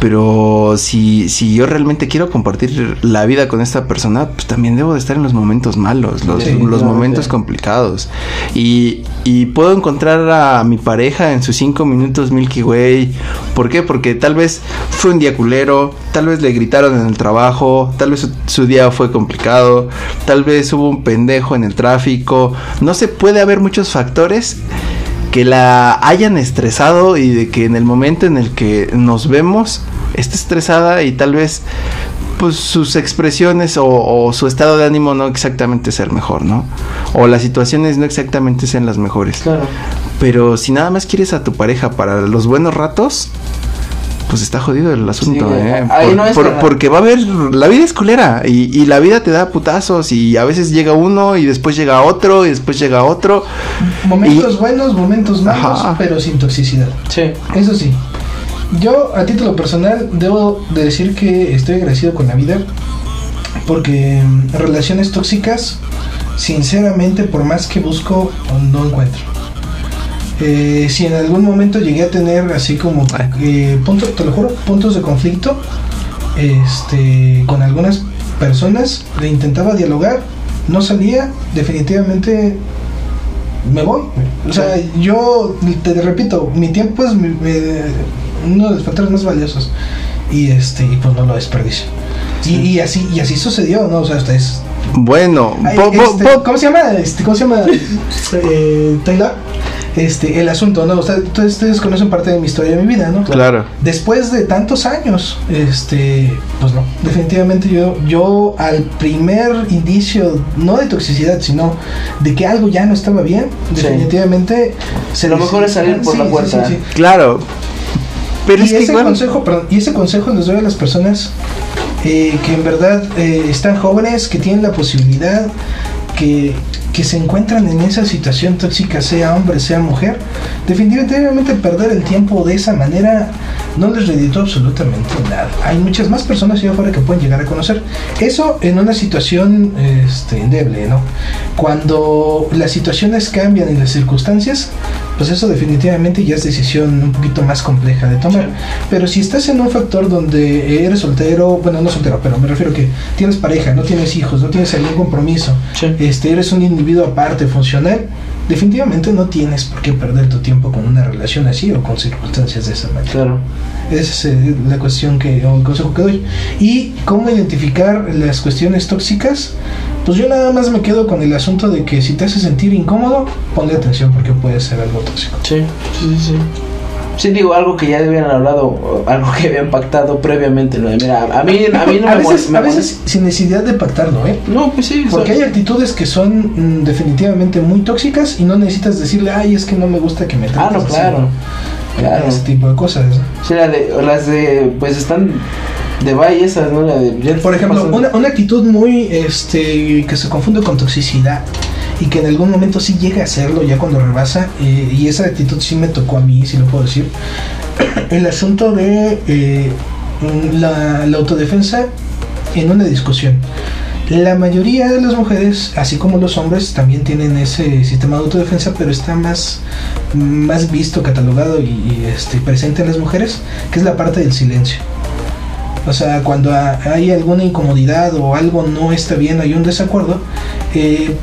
Pero si, si yo realmente quiero compartir la vida con esta persona, pues también debo de estar en los momentos malos, los, sí, los no, momentos sí. complicados. Y, y puedo encontrar a mi pareja en sus cinco minutos Milky Way. ¿Por qué? Porque tal vez fue un día culero, tal vez le gritaron en el trabajo, tal vez su, su día fue complicado, tal vez hubo un pendejo en el tráfico. No se puede haber muchos factores que la hayan estresado y de que en el momento en el que nos vemos esté estresada y tal vez pues sus expresiones o, o su estado de ánimo no exactamente es el mejor, ¿no? O las situaciones no exactamente sean las mejores. Claro. Pero si nada más quieres a tu pareja para los buenos ratos, pues está jodido el asunto, sí, ¿eh? Ahí por, no es por, porque va a haber... La vida es culera y, y la vida te da putazos y a veces llega uno y después llega otro y después llega otro. Momentos y... buenos, momentos malos, ajá, pero sin toxicidad. Sí. Eso sí. Yo, a título personal, debo de decir que estoy agradecido con la vida porque relaciones tóxicas, sinceramente, por más que busco, no encuentro. Eh, si en algún momento llegué a tener así como eh, punto, te lo juro, puntos de conflicto este, con algunas personas, le intentaba dialogar, no salía, definitivamente me voy. O sea, yo te repito, mi tiempo es mi, mi, uno de los factores más valiosos y este y pues no lo desperdicio. Sí. Y, y así y así sucedió, ¿no? O sea, ustedes. Bueno, ay, bo, este, bo, bo. ¿cómo se llama? Este, ¿Cómo se llama? eh, Taylor. Este, el asunto, ¿no? Ustedes, ustedes conocen parte de mi historia, de mi vida, ¿no? Claro. Después de tantos años, este, pues no, definitivamente yo, yo al primer indicio, no de toxicidad, sino de que algo ya no estaba bien, definitivamente... Sí. Se lo mejor es salir por sí, la puerta. Sí, sí, sí. Claro. Pero y, es ese que consejo, perdón, y ese consejo les doy a las personas eh, que en verdad eh, están jóvenes, que tienen la posibilidad, que... que se encuentran en esa situación tóxica, sea hombre, sea mujer, definitivamente perder el tiempo de esa manera no les reditó absolutamente nada. Hay muchas más personas allá afuera que pueden llegar a conocer. Eso en una situación este, endeble, ¿no? Cuando las situaciones cambian y las circunstancias, pues eso definitivamente ya es decisión un poquito más compleja de tomar. Pero si estás en un factor donde eres soltero, bueno, no soltero, pero me refiero que tienes pareja, no tienes hijos, no tienes algún compromiso, sí, este, eres un individuo aparte, funcional, definitivamente no tienes por qué perder tu tiempo con una relación así o con circunstancias de esa manera. Claro. Esa es la cuestión que, o el consejo que doy. ¿Y cómo identificar las cuestiones tóxicas? Pues yo nada más me quedo con el asunto de que si te hace sentir incómodo, ponle atención porque puede ser algo tóxico. Sí, sí, sí. Sí, digo, algo que ya habían hablado, algo que habían pactado previamente, ¿no? Mira, a mí, a mí no a me veces, me a veces sin necesidad de pactarlo, ¿eh? No, pues sí. Porque sabes, hay actitudes que son mm, definitivamente muy tóxicas y no necesitas decirle, ay, es que no me gusta que me trates. Ah, no, claro, así, ¿no? Claro. Ese tipo de cosas. Sí, la de, las de, pues están... de bye esas, ¿no? La de, por ejemplo, una, una actitud muy, este, que se confunde con toxicidad y que en algún momento sí llega a hacerlo ya cuando rebasa, eh, y esa actitud sí me tocó a mí, si lo puedo decir, el asunto de eh, la, la autodefensa en una discusión. La mayoría de las mujeres, así como los hombres, también tienen ese sistema de autodefensa, pero está más, más visto, catalogado y, y este, presente en las mujeres, que es la parte del silencio. O sea, cuando hay alguna incomodidad o algo no está bien, hay un desacuerdo, eh,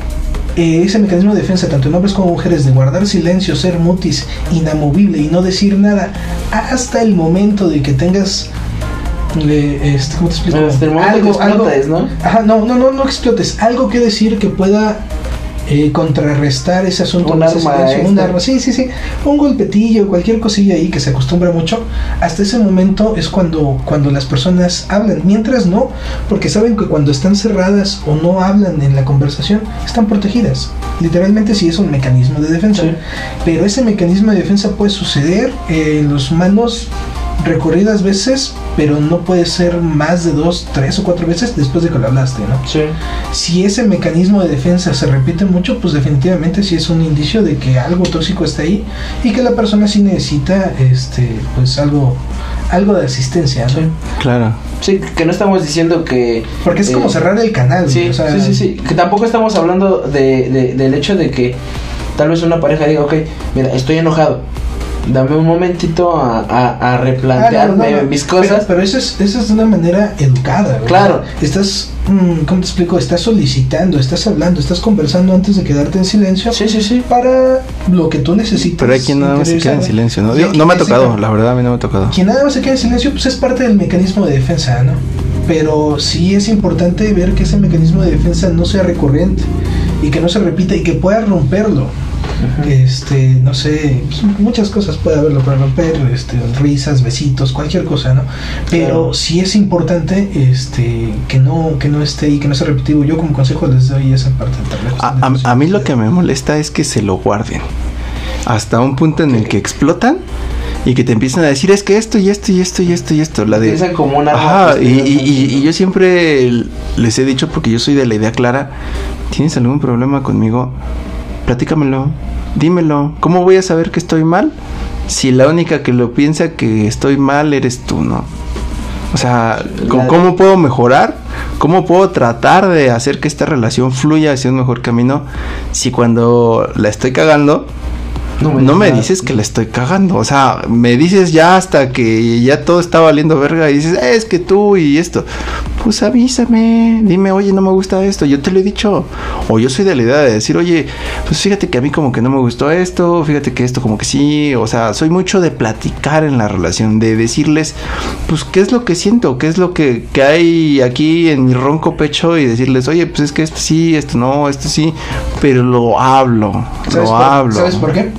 eh, ese mecanismo de defensa, tanto en hombres como mujeres, de guardar silencio, ser mutis, inamovible y no decir nada hasta el momento de que tengas... Eh, este, ¿cómo te explico? Hasta el momento algo, que explotes, algo, ¿no? Ajá, no, no, no, no explotes. Algo que decir que pueda... Eh, contrarrestar ese asunto, un arma, silencio, un arma, sí, sí, sí, un golpetillo, cualquier cosilla ahí que se acostumbra mucho. Hasta ese momento es cuando, cuando las personas hablan, mientras no, porque saben que cuando están cerradas o no hablan en la conversación, están protegidas. Literalmente sí es un mecanismo de defensa, sí. Pero ese mecanismo de defensa puede suceder eh, en los humanos recorridas veces, pero no puede ser más de dos, tres o cuatro veces después de que lo hablaste, ¿no? Sí. Si ese mecanismo de defensa se repite mucho, pues definitivamente sí es un indicio de que algo tóxico está ahí y que la persona sí necesita, este, pues algo, algo de asistencia, ¿no? Sí. Claro. Sí, que no estamos diciendo que... Porque es eh, como cerrar el canal. Sí, o sea, sí, sí, sí. Que tampoco estamos hablando de, de, del hecho de que tal vez una pareja diga, ok, mira, estoy enojado, dame un momentito a, a, a replantearme ah, no, no, no. mis cosas. Pero, pero eso es, eso es de una manera educada, ¿verdad? Claro. Estás, ¿cómo te explico? Estás solicitando, estás hablando, estás conversando antes de quedarte en silencio. Sí, sí, sí. Para lo que tú necesitas. Pero hay quien nada más se queda en silencio, ¿no? Yo, no me ha tocado, la verdad a mí no me ha tocado. Quien nada más se queda en silencio, pues es parte del mecanismo de defensa, ¿no? Pero sí es importante ver que ese mecanismo de defensa no sea recurrente y que no se repita y que pueda romperlo. Ajá. Este, no sé, pues, muchas cosas puede haberlo para romper, este, risas, besitos, cualquier cosa, ¿no? Pero claro, sí es importante este, que, no, que no esté y que no sea repetitivo. Yo como consejo les doy esa parte. A, a, a mí lo que me molesta es que se lo guarden hasta un punto en okay. el que explotan y que te empiezan a decir es que esto y esto y esto y esto y esto. La de... Piensan como una... Ajá, y, y, y, y yo siempre les he dicho, porque yo soy de la idea clara, ¿tienes algún problema conmigo? Platícamelo, dímelo. ¿Cómo voy a saber que estoy mal si la única que lo piensa que estoy mal eres tú, no? O sea, ¿cómo, cómo puedo mejorar? ¿Cómo puedo tratar de hacer que esta relación fluya hacia un mejor camino si cuando la estoy cagando no me, no me dices que la estoy cagando? O sea, me dices ya hasta que ya todo está valiendo verga y dices, es que tú y esto. Pues avísame, dime, oye, no me gusta esto, yo te lo he dicho. O yo soy de la idea de decir, oye, pues fíjate que a mí como que no me gustó esto, fíjate que esto como que sí. O sea, soy mucho de platicar en la relación, de decirles, pues, qué es lo que siento, qué es lo que, que hay aquí en mi ronco pecho y decirles, oye, pues es que esto sí, esto no, esto sí, pero lo hablo, lo por, hablo. ¿Sabes por qué?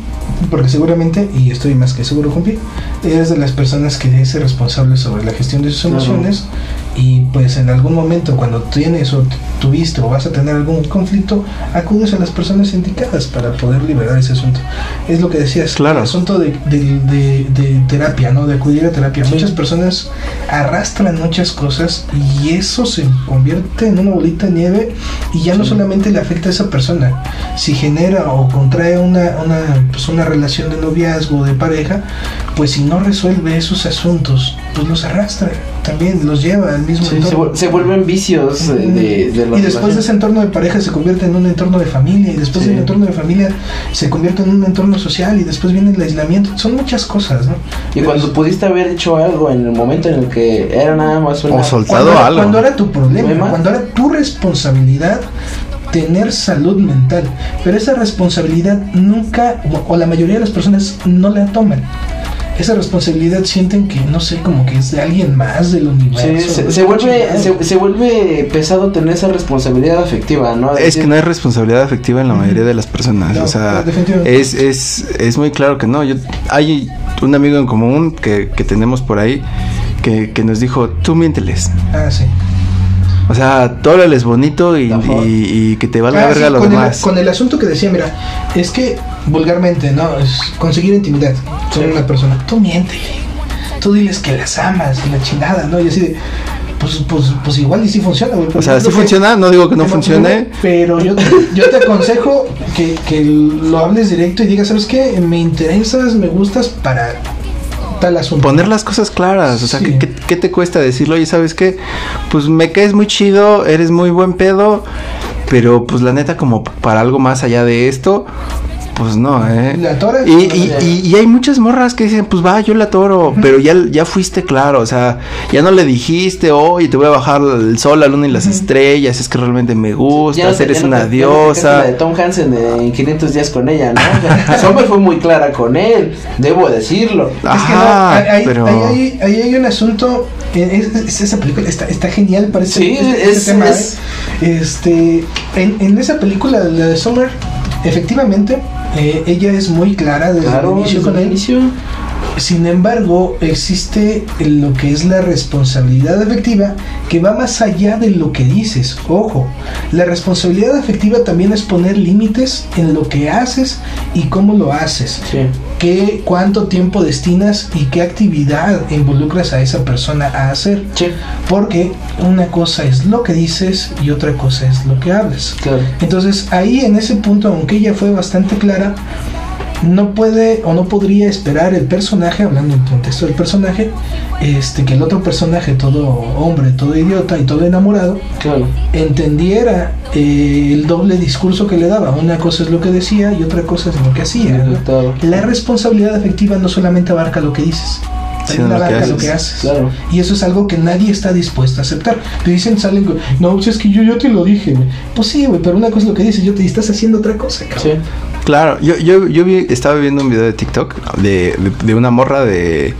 Porque seguramente, y estoy más que seguro, Jumpi, eres de las personas que es responsable sobre la gestión de sus emociones, claro. Y pues en algún momento cuando tienes o tuviste o vas a tener algún conflicto, acudes a las personas indicadas para poder liberar ese asunto. Es lo que decías, claro. El asunto de, de, de, de terapia, ¿no? De acudir a terapia. Sí. Muchas personas arrastran muchas cosas y eso se convierte en una bolita de nieve y ya sí. No solamente le afecta a esa persona, si genera o contrae una, una, pues una relación de noviazgo, de pareja, pues si no resuelve esos asuntos, pues los arrastra, también los lleva al mismo sí, entorno. Se vuelven vicios de, de, de la y después relación. De ese entorno de pareja se convierte en un entorno de familia, y después sí. Del entorno de familia se convierte en un entorno social, y después viene el aislamiento. Son muchas cosas, ¿no? Y pero cuando es... pudiste haber hecho algo en el momento en el que era nada más una... O soltado cuando, algo. Cuando era tu problema, cuando era tu responsabilidad tener salud mental, pero esa responsabilidad nunca, o la mayoría de las personas no la toman. Esa responsabilidad sienten que, no sé, como que es de alguien más del universo. Sí, se, se, vuelve, se, se vuelve pesado tener esa responsabilidad afectiva, ¿no? Es, es que no hay responsabilidad afectiva en la mayoría de las personas. No, o sea, es, es, es muy claro que no. Yo, hay un amigo en común que, que tenemos por ahí que, que nos dijo, tú miénteles. Ah, sí. O sea, todo lo es bonito y, y, y que te valga ah, verga sí, los demás. Con el asunto que decía, mira, es que vulgarmente, ¿no? Es conseguir intimidad con sí. Una persona. Tú miéntele. Tú diles que las amas y la chingada, ¿no? Y así de, pues, pues, pues igual y sí funciona, güey. O sea, sí funciona, no digo que no funcione. Pero yo, yo te aconsejo que, que lo hables directo y digas, ¿sabes qué? Me interesas, me gustas para... Poner las cosas claras, o sea, sí. ¿qué, ¿qué te cuesta decirlo? Oye, ¿sabes qué? Pues me caes muy chido, eres muy buen pedo, pero pues la neta como para algo más allá de esto, pues no, ¿eh? La y, y, y, y hay muchas morras que dicen, pues va, yo la atoro, uh-huh. Pero ya, ya fuiste claro, o sea, ya no le dijiste, oye, te voy a bajar el sol, la luna y las uh-huh. estrellas, es que realmente me gustas, sí, eres no, una diosa. La de Tom Hansen de quinientos días con ella, ¿no? Sombra fue muy clara con él, debo decirlo. Ajá, es que no, hay, pero... Ahí hay, hay, hay, hay un asunto, es, es, esa película está, está genial, parece. Sí, es, este es, tema, es... ¿eh? Este, en, en esa película, la de Summer, efectivamente... Eh, ella es muy clara desde claro, el inicio con él. Inicio. Sin embargo, existe lo que es la responsabilidad afectiva que va más allá de lo que dices. Ojo, la responsabilidad afectiva también es poner límites en lo que haces y cómo lo haces. Sí. Qué, cuánto tiempo destinas y qué actividad involucras a esa persona a hacer. Sí. Porque una cosa es lo que dices y otra cosa es lo que hablas. Claro. Entonces, ahí en ese punto, aunque ella fue bastante clara, no puede o no podría esperar el personaje, hablando en contexto del personaje, este, que el otro personaje, todo hombre, todo idiota y todo enamorado, claro, entendiera eh, el doble discurso que le daba. Una cosa es lo que decía y otra cosa es lo que hacía, ¿no? La responsabilidad afectiva no solamente abarca lo que dices, sino lo que haces, lo que haces. Claro. Y eso es algo que nadie está dispuesto a aceptar. Te dicen, salen, no, si es que yo, yo te lo dije. Pues sí, güey, pero una cosa es lo que dices, yo te estás haciendo otra cosa, cabrón. Sí. Claro, yo, yo, yo vi, estaba viendo un video de TikTok de, de, de una morra de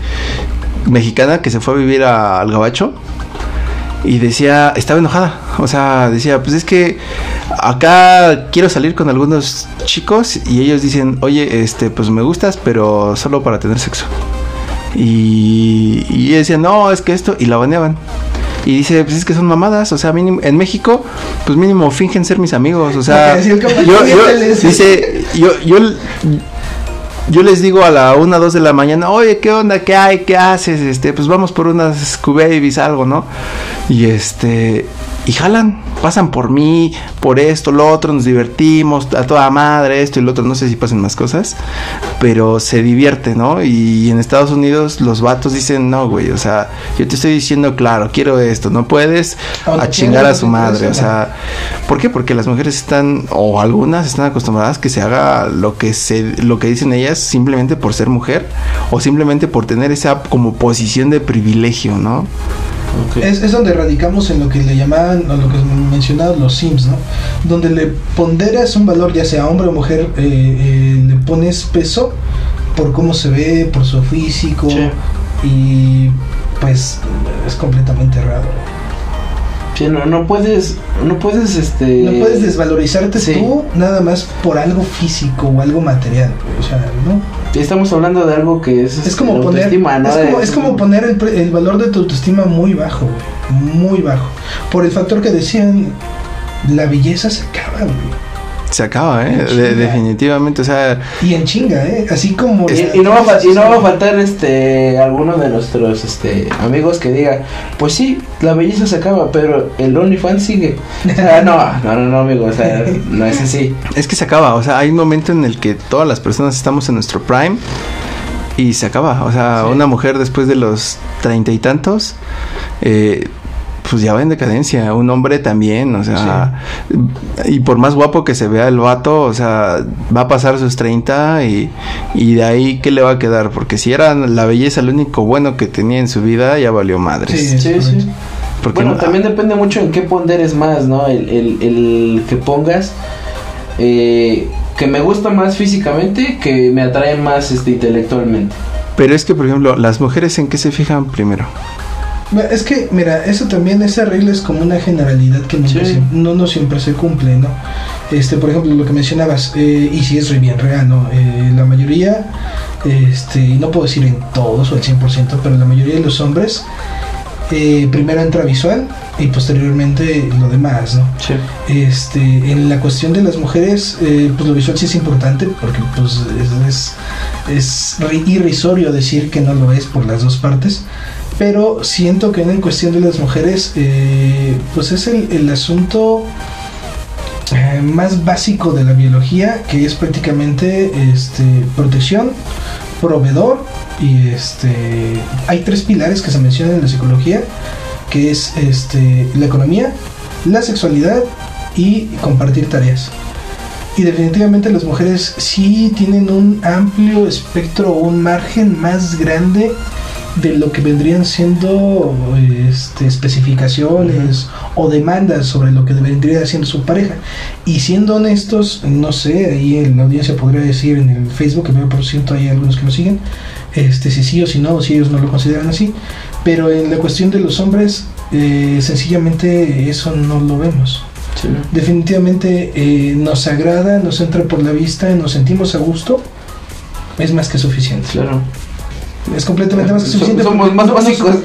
mexicana que se fue a vivir a, al Gabacho y decía, estaba enojada, o sea, decía, pues es que acá quiero salir con algunos chicos y ellos dicen, oye, este, pues me gustas, pero solo para tener sexo. Y, y decía, no, es que esto, y la baneaban. Y dice, pues es que son mamadas, o sea, mínimo, en México, pues mínimo fingen ser mis amigos, o sea, yo, yo, dice, yo, yo, yo les digo a la una, dos de la mañana, oye, ¿qué onda? ¿Qué hay? ¿Qué haces? Este, pues vamos por unas Q-Babies, algo, ¿no? Y este, y jalan, pasan por mí, por esto, lo otro, nos divertimos, a toda madre, esto y lo otro, no sé si pasan más cosas, pero se divierte, ¿no? Y en Estados Unidos los vatos dicen, no, güey, o sea, yo te estoy diciendo, claro, quiero esto, no puedes a chingar a su madre, o sea, ¿por qué? Porque las mujeres están, o algunas están acostumbradas que se haga lo que se, lo que dicen ellas simplemente por ser mujer, o simplemente por tener esa como posición de privilegio, ¿no? Okay. Es, es donde radicamos en lo que le llamaban, o lo que mencionaban los Sims, ¿no? Donde le ponderas un valor, ya sea hombre o mujer, eh, eh, le pones peso por cómo se ve, por su físico, sí. Y pues es completamente raro. Sí, no, no puedes, no puedes, este... No puedes desvalorizarte, sí, tú nada más por algo físico o algo material, o sea, ¿no? Estamos hablando de algo que es... Es como poner, autoestima, ¿no? Es como, es como poner el, el valor de tu autoestima muy bajo, güey, muy bajo. Por el factor que decían, la belleza se acaba, güey. Se acaba, ¿eh? De, definitivamente, o sea... Y en chinga, ¿eh? Así como... Y, y, no, va a, y no va a faltar, este... alguno de nuestros, este... amigos que diga... Pues sí, la belleza se acaba, pero el OnlyFans sigue. O sea, no, no, no, no, amigo, o sea, no es así. Es que se acaba, o sea, hay un momento en el que todas las personas estamos en nuestro prime... Y se acaba, o sea, sí. Una mujer después de los treinta y tantos... Eh... pues ya va en decadencia, un hombre también, o sea, sí. Y por más guapo que se vea el vato, o sea, va a pasar sus treinta y, y de ahí, ¿qué le va a quedar? Porque si era la belleza lo único bueno que tenía en su vida, ya valió madres. Sí, sí, sí. Porque bueno, no, también depende mucho en qué ponderes más, ¿no? El, el, el que pongas, eh, que me gusta más físicamente, que me atrae más este intelectualmente. Pero es que, por ejemplo, las mujeres, ¿en qué se fijan primero? Es que, mira, eso también, esa regla es como una generalidad que no, sí. se, no, no siempre se cumple, ¿no? Este, por ejemplo, lo que mencionabas, eh, y si es re bien real, ¿no? Eh, la mayoría, este, y no puedo decir en todos o el cien por ciento, pero la mayoría de los hombres, eh, primero entra visual y posteriormente lo demás, ¿no? Sí. Este, en la cuestión de las mujeres, eh, pues lo visual sí es importante, porque pues es, es, es irrisorio decir que no lo es por las dos partes. Pero siento que en cuestión de las mujeres, eh, pues es el, el asunto eh, más básico de la biología, que es prácticamente este, protección, proveedor, y este hay tres pilares que se mencionan en la psicología, que es este, la economía, la sexualidad y compartir tareas. Y definitivamente las mujeres sí tienen un amplio espectro, un margen más grande de lo que vendrían siendo este, especificaciones uh-huh. o demandas sobre lo que vendría siendo su pareja. Y siendo honestos, no sé, ahí en la audiencia podría decir en el Facebook, que veo por cierto hay algunos que lo siguen, este, si sí o si no, o si ellos no lo consideran así. Pero en la cuestión de los hombres, eh, sencillamente eso no lo vemos. Sí. Definitivamente eh, nos agrada, nos entra por la vista, nos sentimos a gusto, es más que suficiente. Claro. Es completamente más que suficiente. Somos más no, básicos.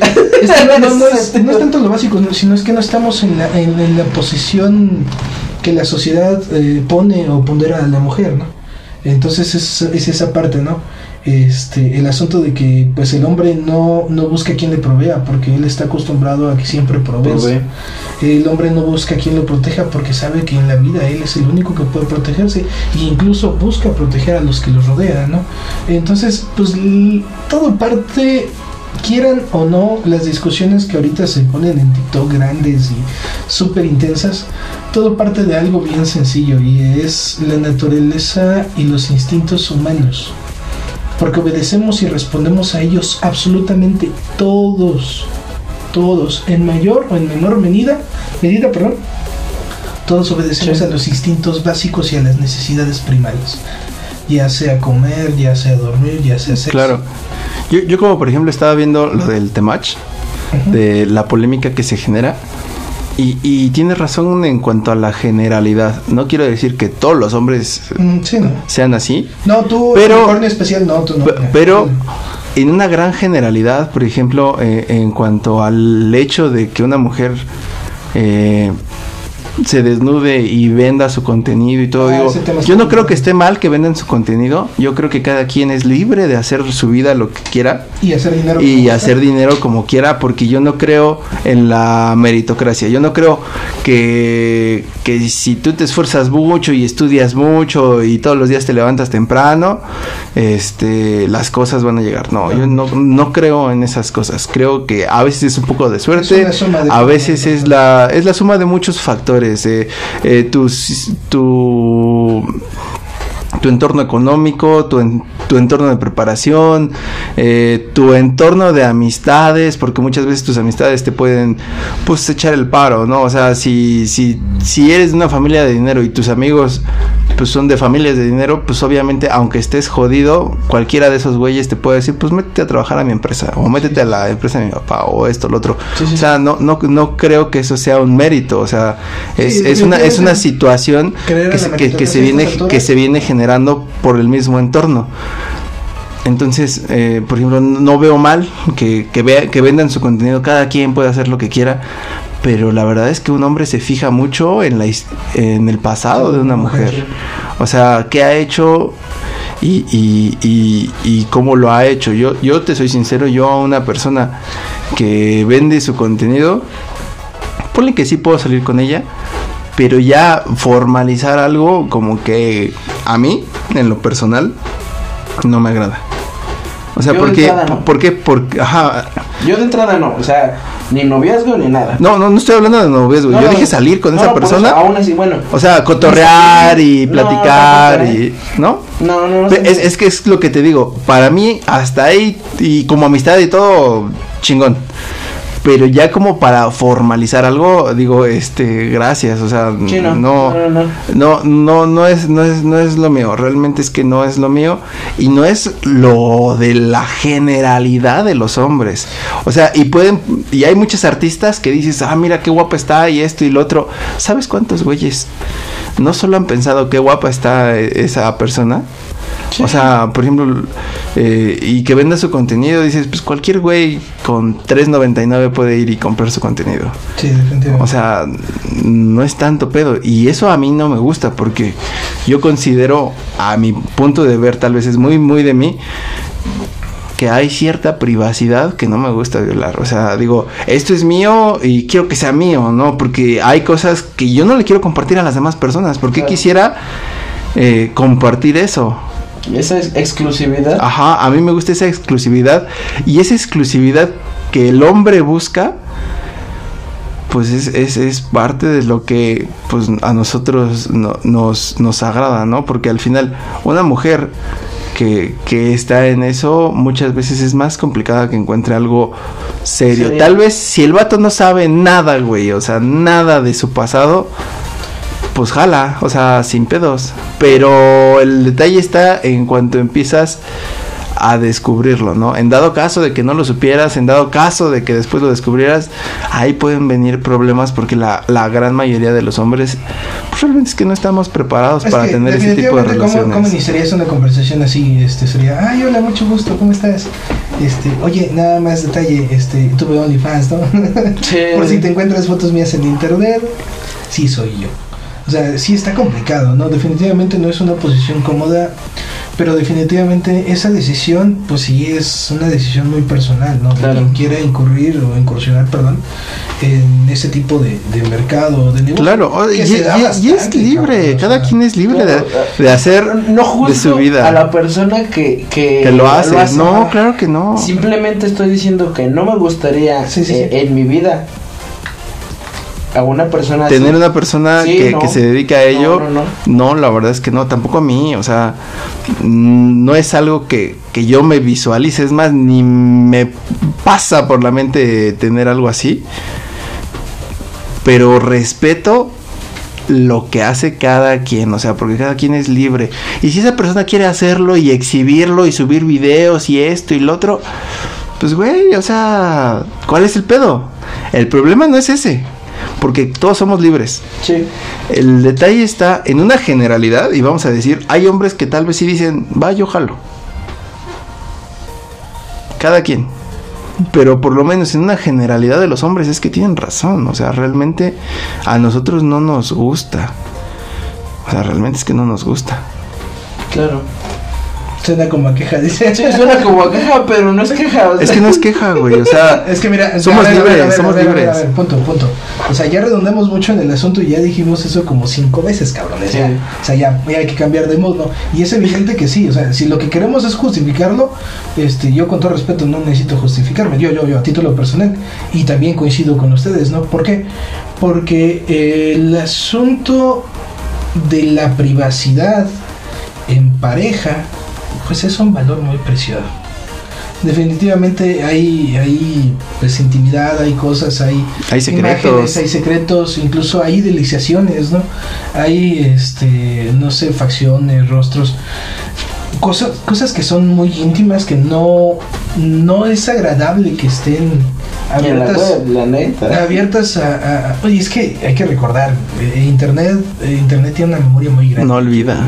Es que no, no, no, es, no es tanto lo básico, sino es que no estamos en la, en, en la posición que la sociedad eh, pone o pondera a la mujer, ¿no? Entonces es, es esa parte, ¿no? Este, el asunto de que pues el hombre no, no busca a quien le provea, porque él está acostumbrado a que siempre provee. El hombre no busca a quien lo proteja, porque sabe que en la vida él es el único que puede protegerse, e incluso busca proteger a los que lo rodean, ¿no? Entonces, pues todo parte, quieran o no, las discusiones que ahorita se ponen en TikTok grandes y súper intensas, todo parte de algo bien sencillo, y es la naturaleza y los instintos humanos. Porque obedecemos y respondemos a ellos absolutamente todos, todos, en mayor o en menor medida, medida, perdón, todos obedecemos sí. a los instintos básicos y a las necesidades primarias, ya sea comer, ya sea dormir, ya sea sexo. Claro, yo, yo como por ejemplo estaba viendo lo del Temach, de la polémica que se genera. Y, y tienes razón en cuanto a la generalidad. No quiero decir que todos los hombres sí, no. sean así. No, tú, pero, en especial, no, tú no. P- pero en una gran generalidad, por ejemplo, eh, en cuanto al hecho de que una mujer eh, se desnude y venda su contenido y todo, ah, digo, yo no bien. creo que esté mal que vendan su contenido. Yo creo que cada quien es libre de hacer su vida lo que quiera. Y hacer dinero, y como, hacer dinero como quiera, porque yo no creo en la meritocracia. Yo no creo que, que si tú te esfuerzas mucho y estudias mucho y todos los días te levantas temprano, este, las cosas van a llegar. No, yo no, no creo en esas cosas. Creo que a veces es un poco de suerte, de a veces es la, es la suma de muchos factores. Eh, eh, tu, tu, tu entorno económico, tu en, tu entorno de preparación, eh, tu entorno de amistades, porque muchas veces tus amistades te pueden, pues, echar el paro, ¿no? O sea, si si si eres de una familia de dinero y tus amigos, pues, son de familias de dinero, pues, obviamente, aunque estés jodido, cualquiera de esos güeyes te puede decir, pues, métete a trabajar a mi empresa, o métete a la empresa de mi papá, o esto, lo otro. Sí, sí. O sea, no no no creo que eso sea un mérito, o sea, es, sí, es una es una situación que se, que, que se viene que se viene generando por el mismo entorno. Entonces, eh, por ejemplo, no veo mal que, que, vea, que vendan su contenido. Cada quien puede hacer lo que quiera, pero la verdad es que un hombre se fija mucho en la en el pasado de una mujer. O sea, ¿qué ha hecho y, y, y, y cómo lo ha hecho? Yo, yo te soy sincero, yo a una persona que vende su contenido, ponle que sí puedo salir con ella, pero ya formalizar algo, como que a mí, en lo personal, no me agrada. O sea, yo porque, de entrada no. porque, porque, ajá. Yo de entrada no, o sea, ni noviazgo ni nada. No, no, no estoy hablando de noviazgo. No, yo no, dije salir con no, esa no, persona. Eso, aún así, bueno. O sea, cotorrear y platicar no, no, no, y, ¿no? No, no, no. Es, no. es que es lo que te digo. Para mí, hasta ahí y como amistad y todo, chingón. Pero ya como para formalizar algo, digo, este, gracias, o sea, sí, no, no, no, no, no, no, no es, no es, no es lo mío, realmente es que no es lo mío, y no es lo de la generalidad de los hombres, o sea, y pueden, y hay muchos artistas que dices, ah, mira qué guapa está, y esto y lo otro, ¿sabes cuántos güeyes no solo han pensado qué guapa está esa persona? Sí. O sea, por ejemplo, eh, y que venda su contenido, dices, pues cualquier güey con tres noventa y nueve puede ir y comprar su contenido. Sí, definitivamente. O sea, no es tanto pedo. Y eso a mí no me gusta, porque yo considero, a mi punto de ver, tal vez es muy, muy de mí, que hay cierta privacidad que no me gusta violar. O sea, digo, esto es mío y quiero que sea mío, ¿no? Porque hay cosas que yo no le quiero compartir a las demás personas. ¿Por qué claro. quisiera eh, compartir eso? Esa es exclusividad. Ajá, a mí me gusta esa exclusividad. Y esa exclusividad que el hombre busca, pues es, es, es parte de lo que, pues, a nosotros no, nos, nos agrada, ¿no? Porque al final, una mujer que, que está en eso, muchas veces es más complicada que encuentre algo serio. ¿Sería? Tal vez si el vato no sabe nada, güey, o sea, nada de su pasado, pues jala, o sea, sin pedos. Pero el detalle está en cuanto empiezas a descubrirlo, ¿no? En dado caso de que no lo supieras, en dado caso de que después lo descubrieras, ahí pueden venir problemas, porque la, la gran mayoría de los hombres, pues, realmente es que no estamos preparados es para tener ese tipo de relaciones. ¿Cómo, cómo iniciarías una conversación así? Este, sería, ay, hola, mucho gusto, ¿cómo estás? Este, oye, nada más detalle, este, tuve OnlyFans, ¿no? Sí. Por si te encuentras fotos mías en internet, sí soy yo. O sea, sí está complicado, ¿no? Definitivamente no es una posición cómoda, pero definitivamente esa decisión, pues sí es una decisión muy personal, ¿no? Claro. Quien quiera incurrir o incursionar, perdón, en ese tipo de, de mercado, de negocio. Claro, y, y, bastante, y es libre, ¿no? Cada o sea, quien es libre de, de hacer no juzgo de su vida. A la persona que, que, que lo, hace. lo hace. No, claro que no. Simplemente estoy diciendo que no me gustaría sí, sí, eh, sí. en mi vida. A una persona tener así. una persona sí, que, no. que se dedica a ello, no, no, no. no, la verdad es que no, tampoco a mí, o sea, no es algo que, que yo me visualice, es más, ni me pasa por la mente tener algo así, pero respeto lo que hace cada quien, o sea, porque cada quien es libre, y si esa persona quiere hacerlo y exhibirlo y subir videos y esto y lo otro, Pues güey, o sea, ¿cuál es el pedo? El problema no es ese, porque todos somos libres. Sí. El detalle está en una generalidad, y vamos a decir, hay hombres que tal vez sí dicen, va, yo jalo. Cada quien. Pero por lo menos en una generalidad de los hombres es que tienen razón. O sea, realmente a nosotros no nos gusta. O sea, realmente es que no nos gusta. Claro. Suena como a queja, dice. Sí, suena como a queja, pero no es queja. O sea. Es que no es queja, güey. O sea, es que mira, somos ver, libres, a ver, a ver, somos a ver, libres. A ver, a ver, punto, punto. O sea, ya redundamos mucho en el asunto y ya dijimos eso como cinco veces, cabrones. Sí. Ya. O sea, ya, ya hay que cambiar de modo. Y es evidente que sí. O sea, si lo que queremos es justificarlo, este, yo con todo respeto no necesito justificarme. Yo, yo, yo, a título personal. Y también coincido con ustedes, ¿no? ¿Por qué? Porque eh, el asunto de la privacidad en pareja, pues es un valor muy preciado. Definitivamente hay, hay pues intimidad, hay cosas, hay, hay secretos. Imágenes, hay secretos, incluso hay deliciaciones, ¿no? Hay, este, no sé, facciones, rostros, cosas, cosas que son muy íntimas, que no, no es agradable que estén abiertas, la neta. abiertas a, a... Oye, es que hay que recordar, eh, Internet, eh, Internet tiene una memoria muy grande. No olvida.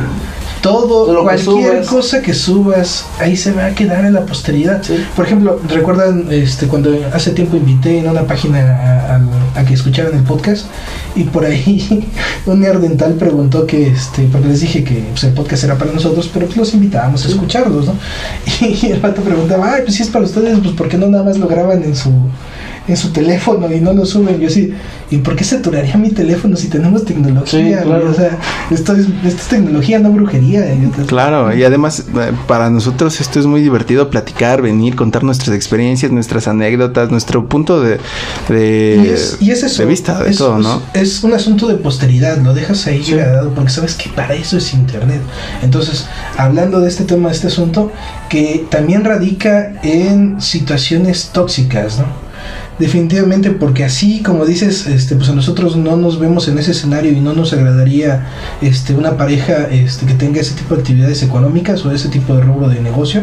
Todo, lo cualquier que cosa que subas, ahí se va a quedar en la posteridad. Sí. Por ejemplo, ¿recuerdan este, cuando hace tiempo invité en una página a, a, a que escucharan el podcast? Y por ahí un neardental preguntó que, este, porque les dije que pues, el podcast era para nosotros, pero pues los invitábamos sí. a escucharlos, ¿no? Y, y el vato preguntaba, ay, pues si es para ustedes, pues ¿por qué no nada más lo graban en su... en su teléfono y no lo suben? Yo así, ¿y por qué saturaría mi teléfono si tenemos tecnología? Sí, claro. O sea, esto es, esto es tecnología, no brujería. Claro, y además para nosotros esto es muy divertido, platicar, venir, contar nuestras experiencias, nuestras anécdotas, nuestro punto de, de, y es, y es eso, de vista de es, todo, ¿no? Es, es un asunto de posteridad, lo dejas ahí sí. Agradado, porque sabes que para eso es Internet. Entonces, hablando de este tema, de este asunto, que también radica en situaciones tóxicas, ¿no? Definitivamente, porque así como dices, este, pues a nosotros no nos vemos en ese escenario y no nos agradaría este, una pareja este, que tenga ese tipo de actividades económicas o ese tipo de rubro de negocio.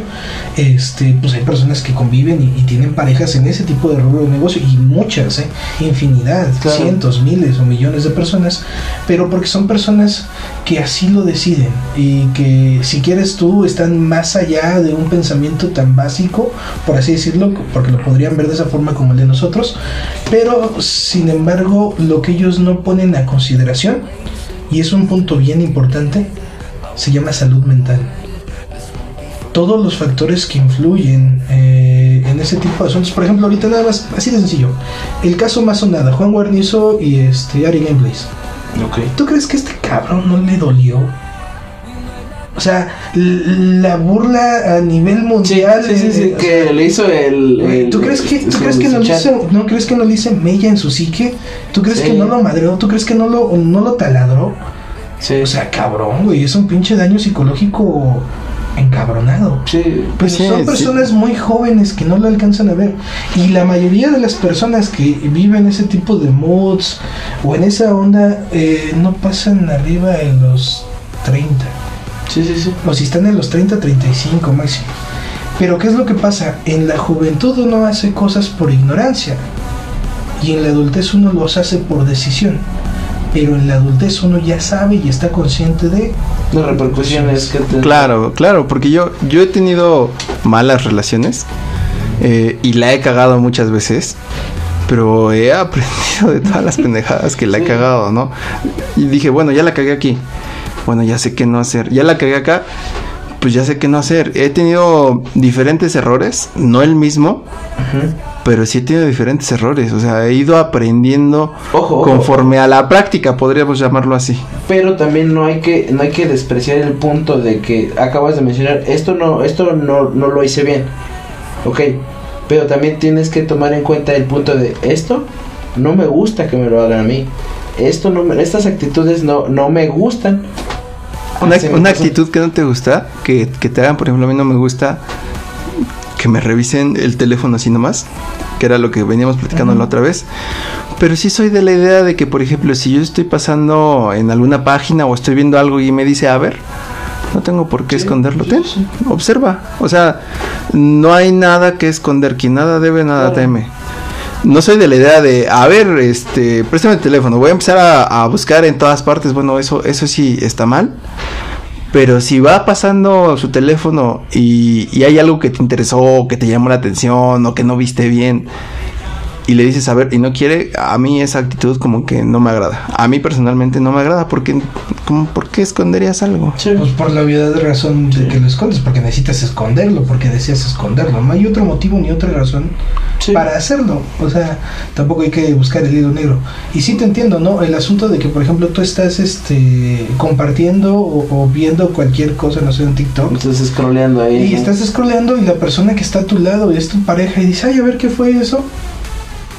Este, pues hay personas que conviven y, y tienen parejas en ese tipo de rubro de negocio, y muchas, ¿eh? Infinidad, claro. Cientos, miles o millones de personas, pero porque son personas que así lo deciden y que, si quieres tú, están más allá de un pensamiento tan básico, por así decirlo, porque lo podrían ver de esa forma como el de nosotros. Otros, pero sin embargo lo que ellos no ponen a consideración, y es un punto bien importante, se llama salud mental. Todos los factores que influyen eh, en ese tipo de asuntos. Por ejemplo, ahorita nada más, así de sencillo, el caso más sonado, Juan Guarnizo y este Ari Lenglis. Okay. ¿Tú crees que este cabrón no le dolió? O sea, la burla a nivel mundial. Sí, sí, sí, sí, que sea, le hizo el, el ¿Tú crees que, ¿tú crees que no, le hizo, no crees que no le hizo mella en su psique? ¿Tú crees sí. que no lo madreó? ¿Tú crees que no lo, no lo taladró? Sí. O sea, cabrón, güey, es un pinche daño psicológico encabronado. Sí. Pues sí, son personas sí. muy jóvenes que no lo alcanzan a ver. Y la mayoría de las personas que viven ese tipo de moods o en esa onda eh, no pasan arriba de los treinta. Sí, sí, sí. O si están en los treinta, treinta y cinco máximo. Pero ¿qué es lo que pasa? En la juventud uno hace cosas por ignorancia, y en la adultez uno los hace por decisión. Pero en la adultez uno ya sabe y está consciente de las repercusiones que te... Claro, claro, porque yo, yo he tenido malas relaciones eh, y la he cagado muchas veces, pero he aprendido de todas las pendejadas que la he sí. cagado, ¿no? Y dije, bueno, ya la cagué aquí, bueno, ya sé qué no hacer, ya la cagué acá, pues ya sé qué no hacer. He tenido diferentes errores, no el mismo, uh-huh. pero sí he tenido diferentes errores. O sea, he ido aprendiendo ojo, conforme ojo. a la práctica, podríamos llamarlo así. Pero también no hay que no hay que despreciar el punto de que acabas de mencionar, esto no esto no no lo hice bien, ok, pero también tienes que tomar en cuenta el punto de esto no me gusta que me lo hagan a mí, esto no me, estas actitudes no no me gustan. Una, una actitud que no te gusta, que, que te hagan, por ejemplo, a mí no me gusta que me revisen el teléfono así nomás, que era lo que veníamos platicando uh-huh. la otra vez. Pero sí soy de la idea de que, por ejemplo, si yo estoy pasando en alguna página o estoy viendo algo y me dice, a ver, No tengo por qué sí, esconderlo. Sí, ten, sí. Observa. O sea, no hay nada que esconder. Quien nada debe, nada claro. teme. No soy de la idea de, a ver, este, préstame el teléfono, voy a empezar a, a buscar en todas partes. Bueno, eso, eso sí está mal. Pero si va pasando su teléfono y, y hay algo que te interesó, que te llamó la atención o que no viste bien, y le dices a ver y no quiere, a mí esa actitud como que no me agrada. A mí personalmente no me agrada porque, como, ¿por qué esconderías algo? Sí. Pues por la obviedad de razón de que lo escondes, porque necesitas esconderlo, porque deseas esconderlo. No hay otro motivo ni otra razón sí. para hacerlo. O sea, tampoco hay que buscar el hilo negro. Y sí te entiendo, ¿no? El asunto de que, por ejemplo, tú estás este compartiendo o, o viendo cualquier cosa, no sé, en TikTok. Estás scrolleando ahí. Y ¿no? estás scrolleando y la persona que está a tu lado es tu pareja y dice, ay, a ver, ¿qué fue eso?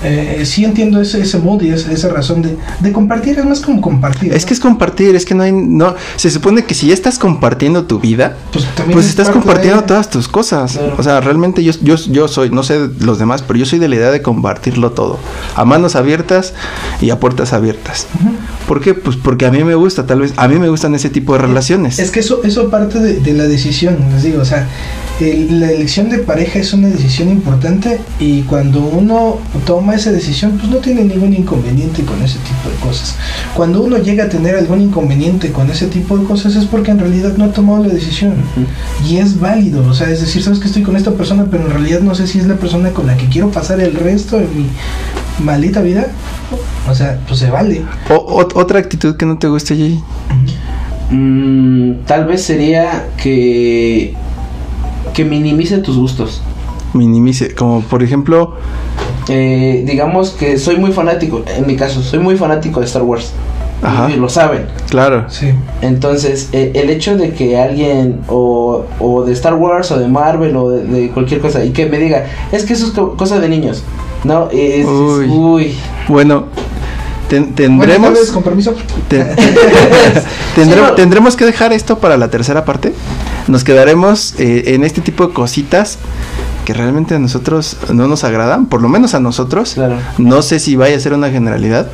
Eh, sí entiendo ese, ese mood y esa, esa razón de, de compartir, es más como compartir, ¿no? Es que es compartir, es que no hay, no, se supone que si ya estás compartiendo tu vida, pues, pues es estás compartiendo de... todas tus cosas, claro. O sea, realmente yo, yo, yo soy, no sé los demás, pero yo soy de la idea de compartirlo todo, a manos abiertas y a puertas abiertas. Uh-huh. ¿Por qué? Pues porque a mí me gusta, tal vez, a mí me gustan ese tipo de relaciones. Es que eso, eso parte de, de la decisión, les digo, o sea, el, la elección de pareja es una decisión importante y cuando uno toma esa decisión, pues no tiene ningún inconveniente con ese tipo de cosas. Cuando uno llega a tener algún inconveniente con ese tipo de cosas es porque en realidad no ha tomado la decisión. Uh-huh. Y es válido, o sea, es decir, sabes que estoy con esta persona, pero en realidad no sé si es la persona con la que quiero pasar el resto de mi maldita vida. O sea, pues se vale. O, o, ¿Otra actitud que no te guste, Jay? Uh-huh. mm, Tal vez sería que que minimice tus gustos. Minimice, como por ejemplo... Eh, digamos que soy muy fanático, en mi caso, soy muy fanático de Star Wars. Ajá. Y lo saben. Claro. Sí. Entonces, eh, el hecho de que alguien o, o de Star Wars o de Marvel o de, de cualquier cosa y que me diga, es que eso es co- cosa de niños. No, es... Uy. Es, uy. Bueno... Ten, tendremos bueno, vez, con permiso ten, ten, tendremos, sí, no. tendremos que dejar esto para la tercera parte. Nos quedaremos eh, en este tipo de cositas que realmente a nosotros no nos agradan, por lo menos a nosotros. Claro. No sé si vaya a ser una generalidad,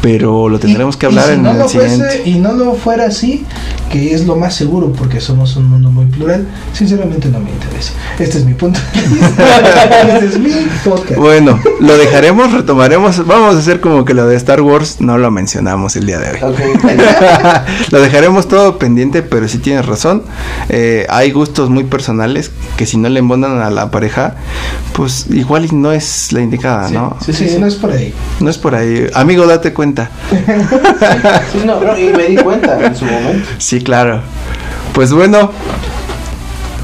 pero lo tendremos y, que hablar y si en no el siguiente fuese, y no lo fuera así, que es lo más seguro porque somos un mundo muy plural. Sinceramente no me interesa. Este es mi punto de vista. Este es mi podcast. Bueno, lo dejaremos, retomaremos. Vamos a hacer como que lo de Star Wars no lo mencionamos el día de hoy. Okay. Lo dejaremos todo pendiente, pero sí tienes razón. Eh, hay gustos muy personales que si no le embonan a la pareja, pues igual no es la indicada, sí, ¿no? Sí, sí, sí, sí, no es por ahí. No es por ahí. Amigo, date cuenta. Sí, sí, no, no, y me di cuenta en su momento. Sí, claro. Pues bueno.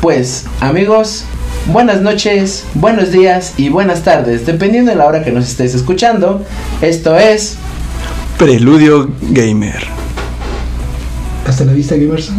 Pues amigos, buenas noches, buenos días y buenas tardes, dependiendo de la hora que nos estés escuchando. Esto es Preludio Gamer. Hasta la vista, gamers.